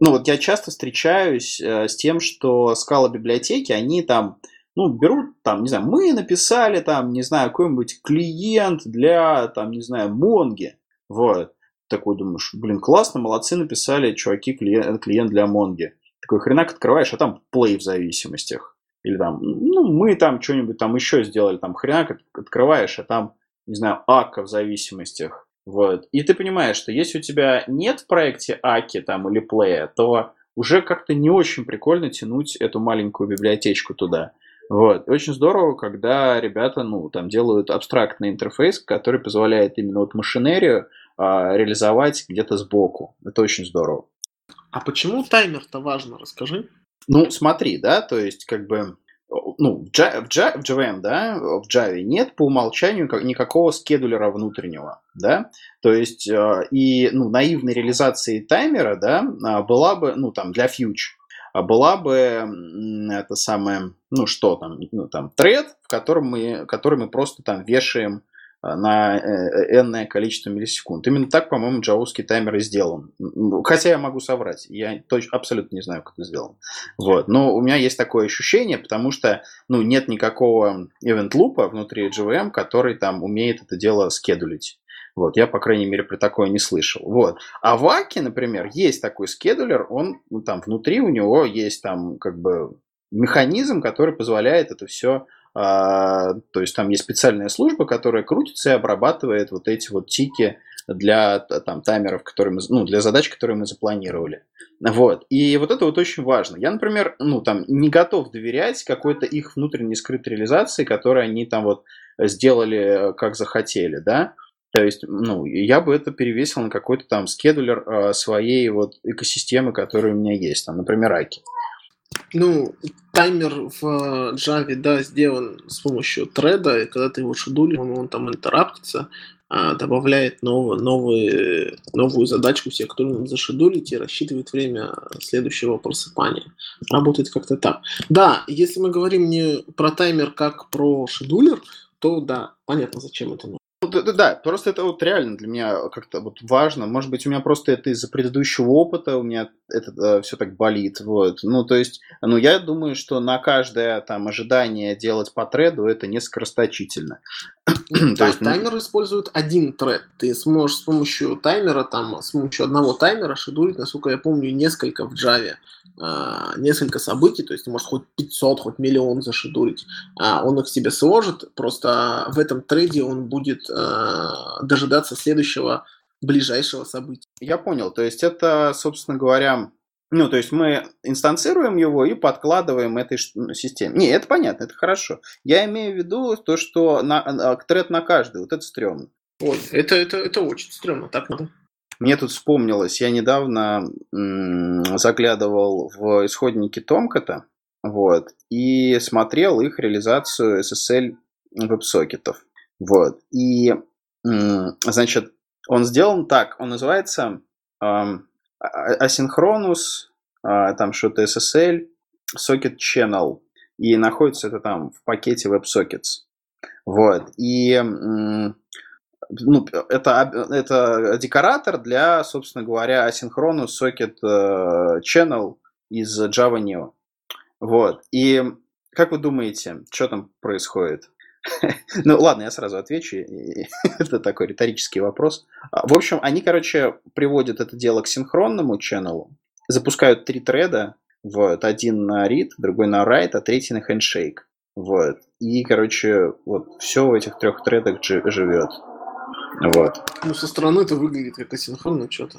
ну, вот я часто встречаюсь э, с тем, что Scala-библиотеки, они там, ну, берут, там, не знаю, мы написали, там, не знаю, какой-нибудь клиент для, там, не знаю, Монги, вот. Такой думаешь, блин, классно, молодцы, написали, чуваки, клиент, клиент для Монги. Такой хренак открываешь, а там плей в зависимостях. Или там, ну, мы там что-нибудь там еще сделали, там хренак открываешь, а там, не знаю, Akka в зависимостях. Вот. И ты понимаешь, что если у тебя нет в проекте Акки там или плея, то уже как-то не очень прикольно тянуть эту маленькую библиотечку туда. Вот. И очень здорово, когда ребята, ну, там делают абстрактный интерфейс, который позволяет именно вот машинерию а, реализовать где-то сбоку. Это очень здорово. А почему таймер-то важно, расскажи? Ну, смотри, да, то есть, как бы, ну, в джей ви эм, да, в Java нет по умолчанию никакого скедулера внутреннего, да, то есть, и, ну, наивной реализации таймера, да, была бы, ну, там, для фьюч, была бы, это самое, ну, что там, ну, там, thread, в котором мы, который мы просто там вешаем на энное количество миллисекунд. Именно так, по-моему, джавовский таймер и сделан. Хотя я могу соврать. Я точно, абсолютно не знаю, как это сделано. Вот. Но у меня есть такое ощущение, потому что ну, нет никакого event-лупа внутри джей ви эм, который там умеет это дело скедулить. Вот. Я, по крайней мере, про такое не слышал. Вот. А в Акке, например, есть такой скедулер. Он ну, там внутри у него есть там как бы механизм, который позволяет это все... А, то есть там есть специальная служба, которая крутится и обрабатывает вот эти вот тики для там, таймеров, которые мы, ну, для задач, которые мы запланировали. Вот. И вот это вот очень важно. Я, например, ну, там, не готов доверять какой-то их внутренней скрытой реализации, которую они там вот сделали как захотели, да. То есть, ну, я бы это перевесил на какой-то там скедулер а, своей вот экосистемы, которая у меня есть, там, например, Акки. Ну, таймер в Java, да, сделан с помощью треда, и когда ты его шедулишь, он, он там интераптится, добавляет новый, новый, новую задачку себе, которую надо зашедулить, и рассчитывает время следующего просыпания. Работает как-то так. Да, если мы говорим не про таймер, как про шедулер, то да, понятно, зачем это нужно. Да, да, да, просто это вот реально для меня как-то вот важно. Может быть, у меня просто это из-за предыдущего опыта, у меня это да, все так болит. Вот. Ну, то есть, ну, я думаю, что на каждое там ожидание делать по треду это несколько расточительно. Да, то есть, таймер ну... использует один тред. Ты сможешь с помощью таймера, там, с помощью одного таймера шедулить, насколько я помню, несколько в Java, а, несколько событий, то есть ты можешь хоть пятьсот, хоть миллион зашедулить. А он их себе сложит, просто в этом треде он будет э, дожидаться следующего ближайшего события. Я понял. То есть это, собственно говоря, ну, то есть мы инстанцируем его и подкладываем этой системе. Не, это понятно, это хорошо. Я имею в виду то, что на, тред на каждый, вот это стрёмно. Ой, это, это, это очень стрёмно, так надо. Мне тут вспомнилось, я недавно м- заглядывал в исходники Tomcat, вот, и смотрел их реализацию эс эс эль веб-сокетов. Вот, и, м- значит, он сделан так, он называется эм, Asynchronous, э, там что-то эс эс эль, Socket Channel, и находится это там в пакете WebSockets. Вот, и... М- Ну, это, это декоратор для, собственно говоря, асинхронного socket channel из Java Neo. Вот. И как вы думаете, что там происходит? Ну, ладно, я сразу отвечу. Это такой риторический вопрос. В общем, они, короче, приводят это дело к синхронному channel, запускают три треда. Вот. Один на read, другой на write, а третий на handshake. Вот. И, короче, вот все в этих трех тредах живет. Вот. Ну, со стороны это выглядит как асинхронное что-то.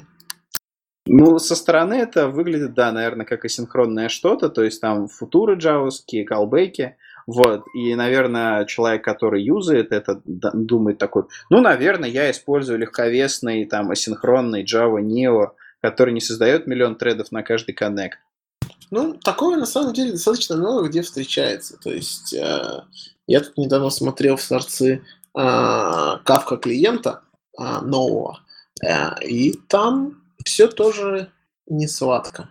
Ну, со стороны это выглядит, да, наверное, как асинхронное что-то, то есть там футуры джавовские, колбеки, вот, и, наверное, человек, который юзает это, думает такой, ну, наверное, я использую легковесный, там, асинхронный Java Neo, который не создает миллион тредов на каждый коннект. Ну, такое, на самом деле, достаточно много где встречается, то есть я тут недавно смотрел в сорцы Kafka клиента нового, и там все тоже не сладко.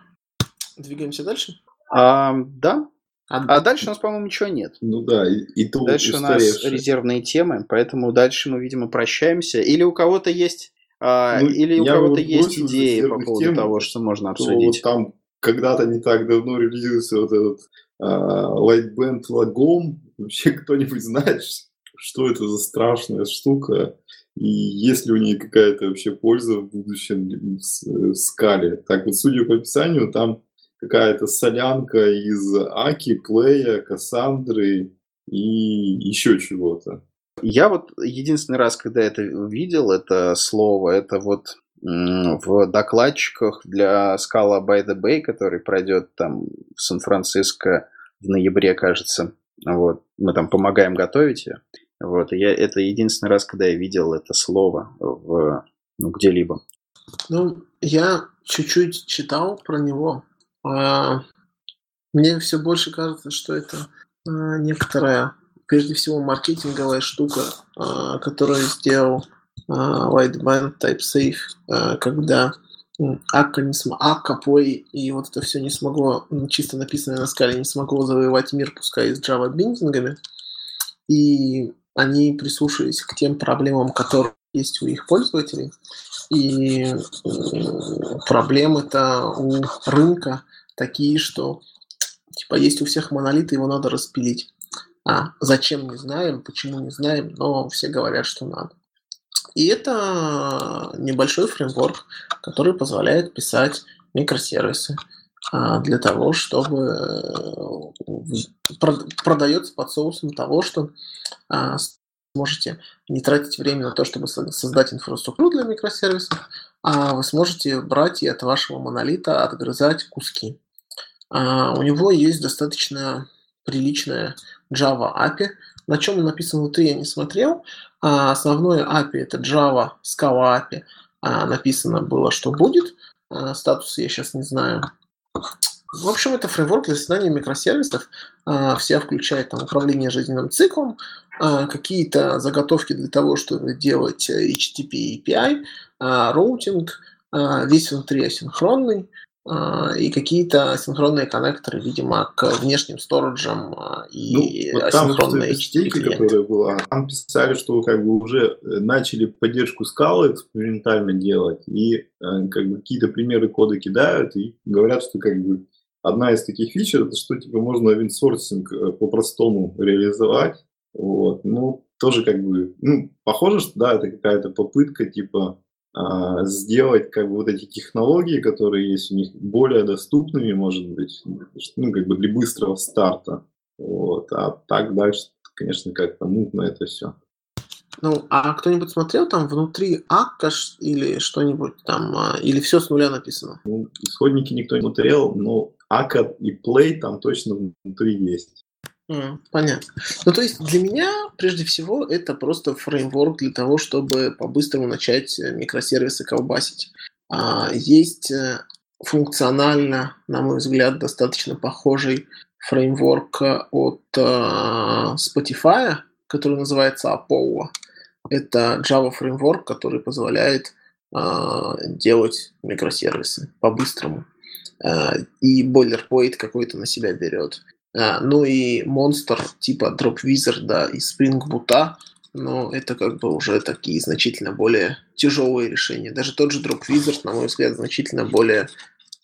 Двигаемся дальше? А, да. А, а дальше у нас, по-моему, ничего нет. Ну да, и, и то дальше устоявшись. У нас резервные темы, поэтому дальше мы, видимо, прощаемся. Или у кого-то есть, ну, или у кого-то вот есть идеи по поводу тем, того, что можно обсудить. Вот там когда-то не так давно релизился вот этот Lightbend Lagom. Вообще кто-нибудь знает, что это за страшная штука, и есть ли у нее какая-то вообще польза в будущем в скале. Так вот, судя по описанию, там какая-то солянка из Аки, Плея, Кассандры и еще чего-то. Я вот единственный раз, когда это видел, это слово, это вот в докладчиках для Scala by the Bay, который пройдет там в Сан-Франциско в ноябре, кажется. Вот. Мы там помогаем готовить ее. Вот, и я, это единственный раз, когда я видел это слово в, ну, где-либо. Ну, я чуть-чуть читал про него. Мне все больше кажется, что это некоторая, прежде всего, маркетинговая штука, которую сделал Lightbend TypeSafe, когда Akka, не см... Akka, Play и вот это все не смогло, чисто написанное на скале, не смогло завоевать мир, пускай и с Java-биндингами. И они прислушались к тем проблемам, которые есть у их пользователей. И проблемы-то у рынка такие, что типа есть у всех монолит, его надо распилить. А зачем, не знаем, почему не знаем, но все говорят, что надо. И это небольшой фреймворк, который позволяет писать микросервисы для того, чтобы продается под соусом того, что сможете не тратить время на то, чтобы создать инфраструктуру для микросервисов, а вы сможете брать и от вашего монолита отгрызать куски. У него есть достаточно приличная Java эй пи ай, на чем он написан внутри, я не смотрел. А основное эй пи ай это Java, Scala эй пи ай. А написано было, что будет. А статус я сейчас не знаю. В общем, это фреймворк для создания микросервисов. А, все включает там, управление жизненным циклом, а, какие-то заготовки для того, чтобы делать эйч ти ти пи эй пи ай, а, роутинг, а, весь внутри асинхронный, а, и какие-то асинхронные коннекторы, видимо, к внешним сториджам и ну, вот асинхронные эйч ти ти пи клиенты. Там писали, что вы как бы уже начали поддержку скалы экспериментально делать, и как бы какие-то примеры кода кидают, и говорят, что как бы одна из таких фич, это что типа можно винсорсинг по-простому реализовать. Вот. Ну, тоже как бы, ну, похоже, что да, это какая-то попытка типа а, сделать как бы вот эти технологии, которые есть у них, более доступными, может быть, ну, как бы для быстрого старта. Вот. А так дальше, конечно, как-то мутно это все. Ну, а кто-нибудь смотрел там внутри Акка или что-нибудь там, или все с нуля написано? Ну, исходники никто не смотрел, но Акка и Play там точно внутри есть. Mm, понятно. Ну, то есть для меня, прежде всего, это просто фреймворк для того, чтобы по-быстрому начать микросервисы колбасить. А, есть функционально, на мой взгляд, достаточно похожий фреймворк от а, Spotify, который называется Apollo. Это Java фреймворк, который позволяет э, делать микросервисы по-быстрому. Э, и boilerplate какой-то на себя берет. Э, ну и монстр типа Dropwizard, да, и Spring Boot, но это как бы уже такие значительно более тяжелые решения. Даже тот же Dropwizard, на мой взгляд, значительно более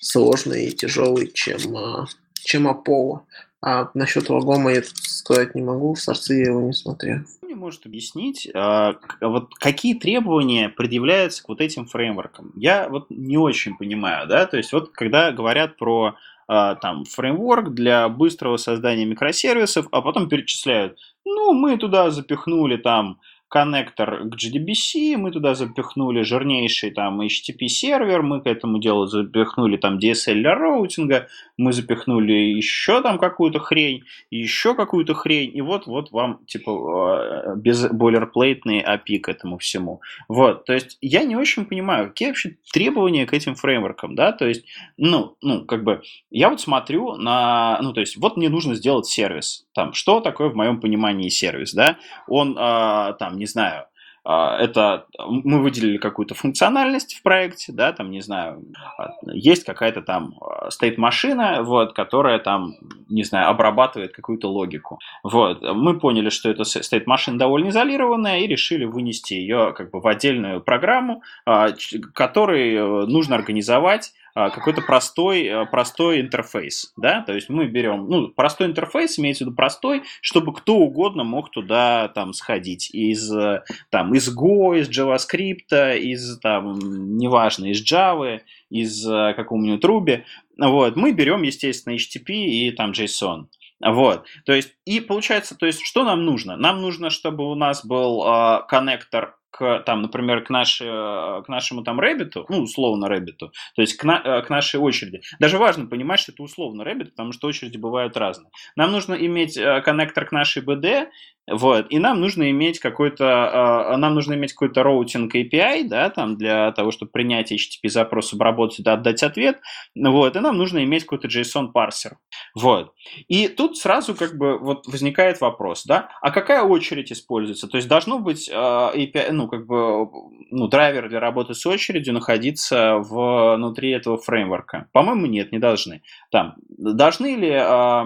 сложный и тяжелый, чем, э, чем Apollo. А насчет Лагома я сказать не могу, в сорце я его не смотрел. Мне может объяснить, а, вот какие требования предъявляются к вот этим фреймворкам? Я вот не очень понимаю, да, то есть вот когда говорят про а, там фреймворк для быстрого создания микросервисов, а потом перечисляют, ну мы туда запихнули там коннектор к джей ди би си, мы туда запихнули жирнейший там эйч ти ти пи-сервер, мы к этому делу запихнули там ди эс эль для роутинга, мы запихнули еще там какую-то хрень, еще какую-то хрень, и вот, вот вам типа без бойлерплейтный эй пи ай к этому всему. Вот, то есть я не очень понимаю, какие вообще требования к этим фреймворкам, да, то есть, ну, ну, как бы, я вот смотрю на, ну, то есть, вот мне нужно сделать сервис, там, что такое в моем понимании сервис, да, он, а, там, не знаю, это мы выделили какую-то функциональность в проекте, да, там, не знаю, есть какая-то там state-машина, вот, которая там, не знаю, обрабатывает какую-то логику. Вот, мы поняли, что эта state-машина довольно изолированная и решили вынести ее как бы в отдельную программу, которой нужно организовать какой-то простой, простой интерфейс, да, то есть мы берем, ну, простой интерфейс, имеется в виду простой, чтобы кто угодно мог туда, там, сходить из, там, из Go, из JavaScript, из, там, неважно, из Java, из какого-нибудь Ruby, вот, мы берем, естественно, эйч ти ти пи и, там, JSON. Вот, то есть, и получается, то есть, что нам нужно? Нам нужно, чтобы у нас был э, коннектор к, там, например, к, нашей, к нашему там Рэббиту, ну, условно Рэббиту, то есть к, на, к нашей очереди. Даже важно понимать, что это условно Рэббит, потому что очереди бывают разные. Нам нужно иметь э, коннектор к нашей би ди, вот, и нам нужно иметь какой-то, э, нам нужно иметь какой-то роутинг эй пи ай, да, там, для того, чтобы принять эйч ти ти пи-запрос, обработать, да, отдать ответ, вот, и нам нужно иметь какой-то JSON-парсер, вот. И тут сразу, как бы, вот возникает вопрос, да, а какая очередь используется? То есть должно быть э, эй пи ай, ну, как бы, ну, драйвер для работы с очередью находиться в, внутри этого фреймворка? По-моему, нет, не должны. Там, должны ли... Э,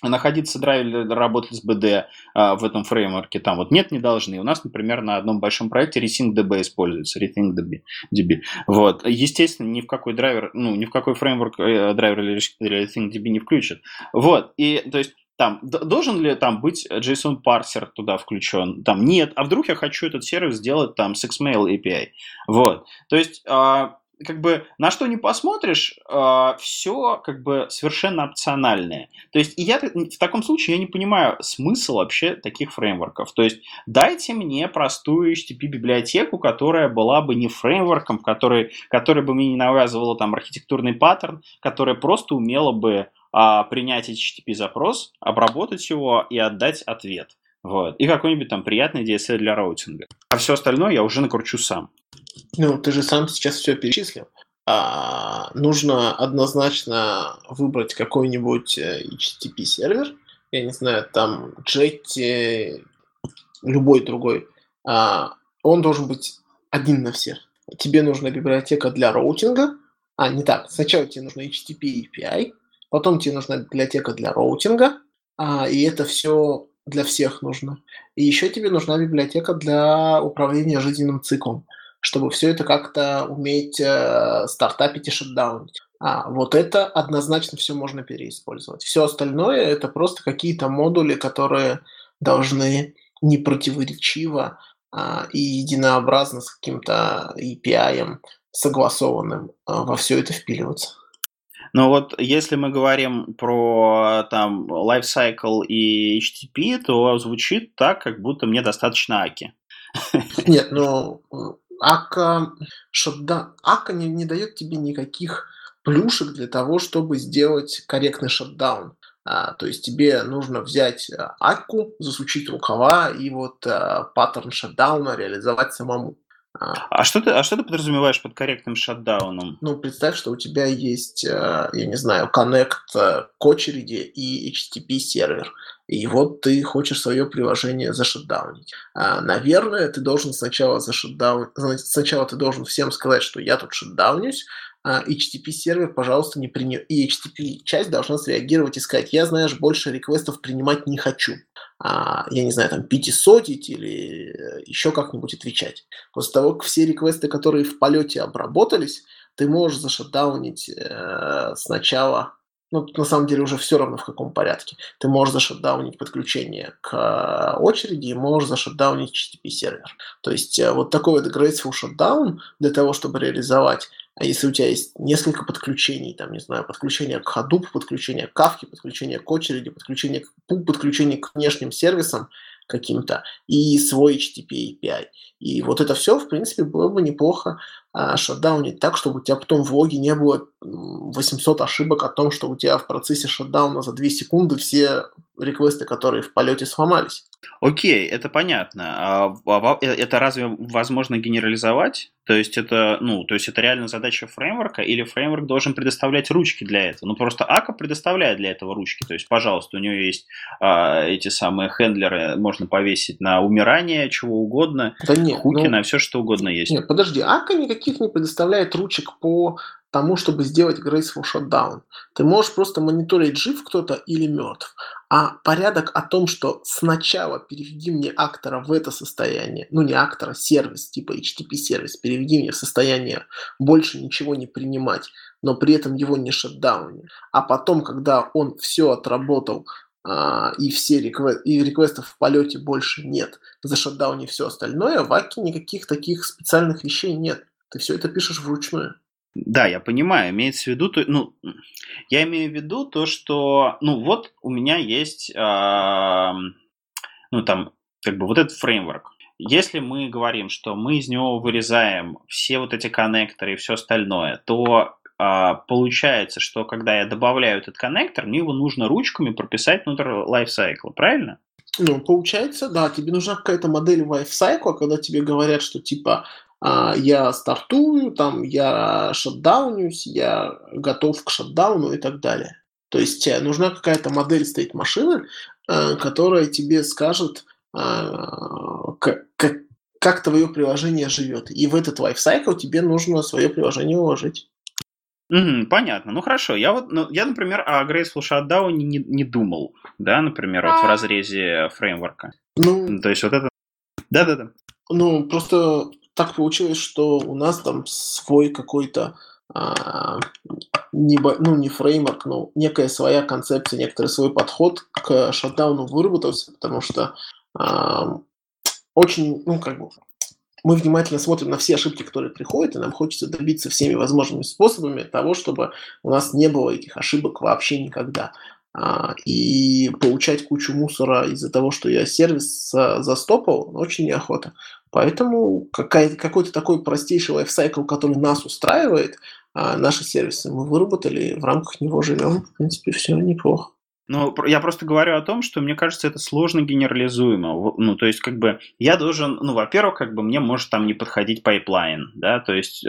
находиться драйвер, работать с би ди а, в этом фреймворке, там вот нет, не должны. У нас, например, на одном большом проекте RethinkDB используется, RethinkDB. Вот. Естественно, ни в какой драйвер, ну, ни в какой фреймворк э, драйвер или RethinkDB не включит. Вот, и, то есть, там, должен ли там быть JSON-парсер туда включен? Там, нет. А вдруг я хочу этот сервис сделать там с Xmail эй пи ай? Вот. То есть, а, как бы на что не посмотришь, э, все как бы совершенно опциональное. То есть, и я в таком случае я не понимаю смысл вообще таких фреймворков. То есть, дайте мне простую эйч ти ти пи-библиотеку, которая была бы не фреймворком, который, который бы мне не навязывала там архитектурный паттерн, которая просто умела бы э, принять эйч ти ти пи-запрос, обработать его и отдать ответ. Вот. И какой-нибудь там приятный ди эс эль для роутинга. А все остальное я уже накручу сам. Ну, ты же сам сейчас все перечислил. А, нужно однозначно выбрать какой-нибудь эйч ти ти пи-сервер. Я не знаю, там Jetty, любой другой. А, он должен быть один на всех. Тебе нужна библиотека для роутинга. А, не так. Сначала тебе нужна эйч ти ти пи эй пи ай. Потом тебе нужна библиотека для роутинга. А, и это все... для всех нужно. И еще тебе нужна библиотека для управления жизненным циклом, чтобы все это как-то уметь э, стартапить и шатдаунить. А, вот это однозначно все можно переиспользовать. Все остальное — это просто какие-то модули, которые должны непротиворечиво э, и единообразно с каким-то эй пи ай согласованным э, во все это впиливаться. Но вот если мы говорим про там lifecycle и эйч ти ти пи, то звучит так, как будто мне достаточно Аки. Нет, но Akka, шотда... Akka не, не дает тебе никаких плюшек для того, чтобы сделать корректный шотдаун. А, то есть тебе нужно взять Акку, засучить рукава и вот а, паттерн шотдауна реализовать самому. А, а, что ты, а что ты подразумеваешь под корректным шотдауном? Ну, представь, что у тебя есть, я не знаю, коннект к очереди и эйч ти ти пи-сервер. И вот ты хочешь свое приложение зашатдаунить. А, наверное, ты должен сначала зашатдаунить... Сначала ты должен всем сказать, что я тут шатдаунюсь, а эйч ти ти пи-сервер, пожалуйста, не принимай. И эйч ти ти пи-часть должна среагировать и сказать, я, знаешь, больше реквестов принимать не хочу. А, я не знаю, там, пятисотить или еще как-нибудь отвечать. После того, как все реквесты, которые в полете обработались, ты можешь зашатдаунить э, сначала... Ну, на самом деле уже все равно в каком порядке. Ты можешь зашатдаунить подключение к очереди и можешь зашатдаунить эйч ти ти пи-сервер. То есть вот такой вот graceful shutdown для того, чтобы реализовать, а если у тебя есть несколько подключений, там, не знаю, подключение к Hadoop, подключение к Kafka, подключение к очереди, подключение к пул, подключение к внешним сервисам каким-то и свой эйч ти ти пи эй пи ай. И вот это все, в принципе, было бы неплохо шатдаунить так, чтобы у тебя потом в логе не было восемьсот ошибок о том, что у тебя в процессе шатдауна за две секунды все реквесты, которые в полете, сломались. Окей, это понятно. А это разве возможно генерализовать? То есть это, ну, то есть это реально задача фреймворка, или фреймворк должен предоставлять ручки для этого? Ну, просто Akka предоставляет для этого ручки. То есть, пожалуйста, у нее есть а, эти самые хендлеры, можно повесить на умирание, чего угодно, да нет, хуки, ну, на все, что угодно есть. Нет, подожди, Akka никаких не предоставляет ручек по тому, чтобы сделать graceful shutdown. Ты можешь просто мониторить, жив кто-то или мертв. А порядок о том, что сначала переведи мне актора в это состояние, ну не актора, сервис, типа эйч ти ти пи-сервис, переведи мне в состояние больше ничего не принимать, но при этом его не шатдауни. А потом, когда он все отработал, а, и все реквест, и реквестов в полете больше нет, за шатдауни все остальное, в Акке никаких таких специальных вещей нет. Ты все это пишешь вручную. Да, я понимаю, имеется в виду, ну, я имею в виду то, что, ну, вот у меня есть, э, ну, там, как бы вот этот фреймворк. Если мы говорим, что мы из него вырезаем все вот эти коннекторы и все остальное, то э, получается, что когда я добавляю этот коннектор, мне его нужно ручками прописать внутрь лайфсайкла, правильно? Ну, получается, да, тебе нужна какая-то модель лайфсайкла, когда тебе говорят, что, типа, я стартую, там, я шатдаунюсь, я готов к шатдауну и так далее. То есть нужна какая-то модель стейт-машины, которая тебе скажет, как, как, как твое приложение живет. И в этот лайфсайкл тебе нужно свое приложение уложить. Mm-hmm, понятно. Ну хорошо. Я, вот, ну, я, например, о Graceful Shutdown не, не думал, да, например, вот в разрезе фреймворка. Ну, то есть вот это... Да-да-да. Ну, просто... Так получилось, что у нас там свой какой-то, а, не, ну не фреймворк, но некая своя концепция, некоторый свой подход к шатдауну выработался, потому что а, очень, ну как бы, мы внимательно смотрим на все ошибки, которые приходят, и нам хочется добиться всеми возможными способами того, чтобы у нас не было этих ошибок вообще никогда. И получать кучу мусора из-за того, что я сервис застопал, очень неохота. Поэтому какой-то такой простейший лайфсайкл, который нас устраивает, наши сервисы мы выработали, в рамках него живем. В принципе, все неплохо. Ну, я просто говорю о том, что, мне кажется, это сложно генерализуемо. Ну, то есть, как бы, я должен... Ну, во-первых, как бы, мне может там не подходить пайплайн, да, то есть...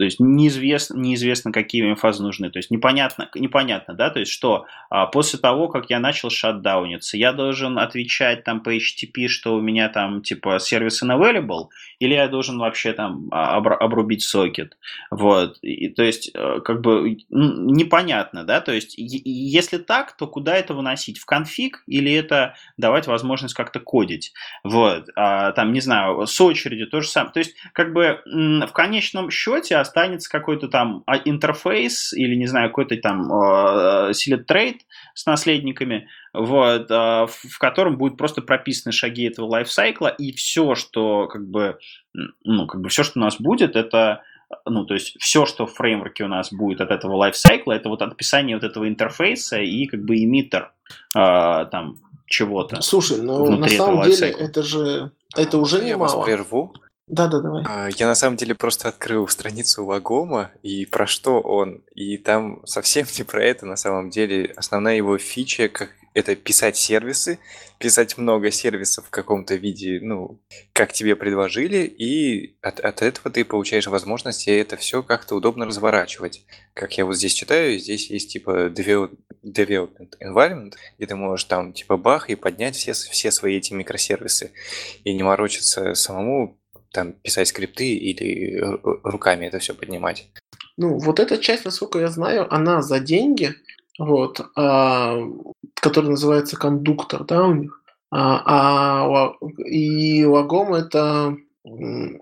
То есть неизвестно, неизвестно, какие мне фазы нужны. То есть непонятно, непонятно, да, то есть что а, после того, как я начал шатдауниться, я должен отвечать там по эйч ти ти пи, что у меня там типа сервис unavailable, или я должен вообще там обр- обрубить сокет. Вот. И, то есть как бы непонятно, да, то есть е- если так, то куда это выносить? В конфиг или это давать возможность как-то кодить? Вот. А, там, не знаю, с очереди то же самое. То есть как бы м- в конечном счете останется какой-то там интерфейс или, не знаю, какой-то там э, select trade с наследниками, вот, э, в котором будут просто прописаны шаги этого лайфсайкла, и все, что как бы, ну, как бы все, что у нас будет, это, ну, то есть все, что в фреймворке у нас будет от этого лайфсайкла, это вот описание вот этого интерфейса и как бы эмиттер э, там чего-то. Слушай, ну, на самом деле это же Это уже немало. Я вас прерву. Да-да, давай. Я на самом деле просто открыл страницу Лагома и про что он. И там совсем не про это на самом деле. Основная его фича как это писать сервисы, писать много сервисов в каком-то виде, ну, как тебе предложили, и от, от этого ты получаешь возможность это все как-то удобно разворачивать. Как я вот здесь читаю, здесь есть типа development environment, где ты можешь там типа бах и поднять все, все свои эти микросервисы и не морочиться самому, там, писать скрипты или руками это все поднимать. Ну, вот эта часть, насколько я знаю, она за деньги, вот, а, который называется кондуктор, да, у них. А, а, и Lagom это...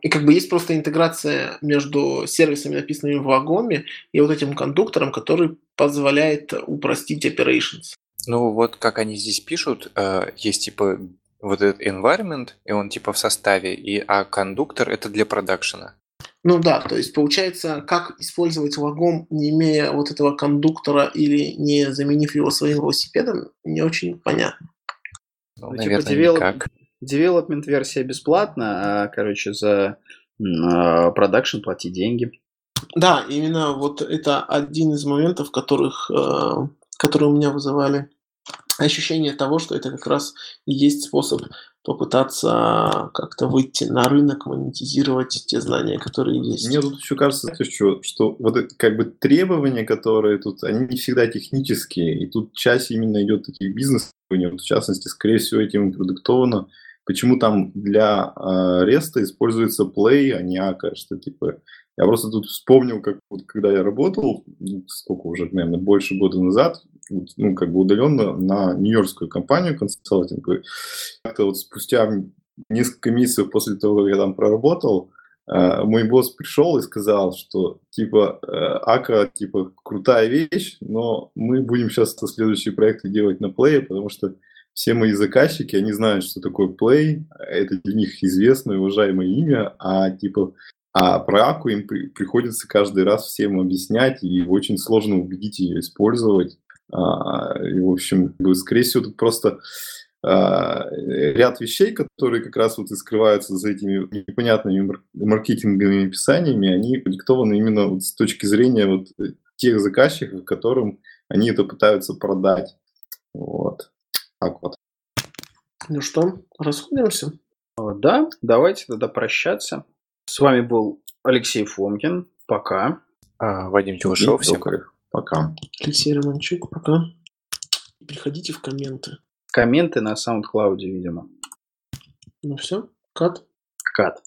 И как бы есть просто интеграция между сервисами, написанными в Lagom, и вот этим кондуктором, который позволяет упростить operations. Ну, вот как они здесь пишут, есть типа... Вот этот environment, и он типа в составе, и, а кондуктор это для продакшена. Ну да, то есть получается, как использовать Lagom, не имея вот этого кондуктора или не заменив его своим велосипедом, не очень понятно. Ну, ну, наверное, типа девелоп... девелопмент-версия бесплатна, а, короче, за продакшен плати деньги. Да, именно вот это один из моментов, которых, которые у меня вызывали ощущение того, что это как раз и есть способ попытаться как-то выйти на рынок, монетизировать те знания, которые есть. Мне тут еще кажется, что, что вот это, как бы требования, которые тут, они не всегда технические, и тут часть именно идет таких бизнесов, в частности, скорее всего, этим продиктовано. Почему там для э, реста используется play, а не Akka, что типа... Я просто тут вспомнил, как вот, когда я работал, сколько уже, наверное, больше года назад, ну, как бы удаленно на нью-йоркскую компанию консалтинговую. Как-то вот спустя несколько месяцев после того, как я там проработал, э, мой босс пришел и сказал, что типа э, Akka, типа, крутая вещь, но мы будем сейчас следующие проекты делать на плее, потому что все мои заказчики, они знают, что такое Play, это для них известное, уважаемое имя, а типа а про Акку им при, приходится каждый раз всем объяснять, и очень сложно убедить ее использовать. А, и, в общем, скорее всего, тут просто а, ряд вещей, которые как раз вот и скрываются за этими непонятными мар- маркетинговыми описаниями, они продиктованы именно вот с точки зрения вот тех заказчиков, которым они это пытаются продать. Вот. Так вот. Ну что, расходимся? Да, давайте тогда прощаться. С вами был Алексей Фомкин. Пока. А, Вадим Челышев. Всем пока. Алексей Романчук. Пока. Приходите в комменты. Комменты на SoundCloud, видимо. Ну все. Кат. Кат.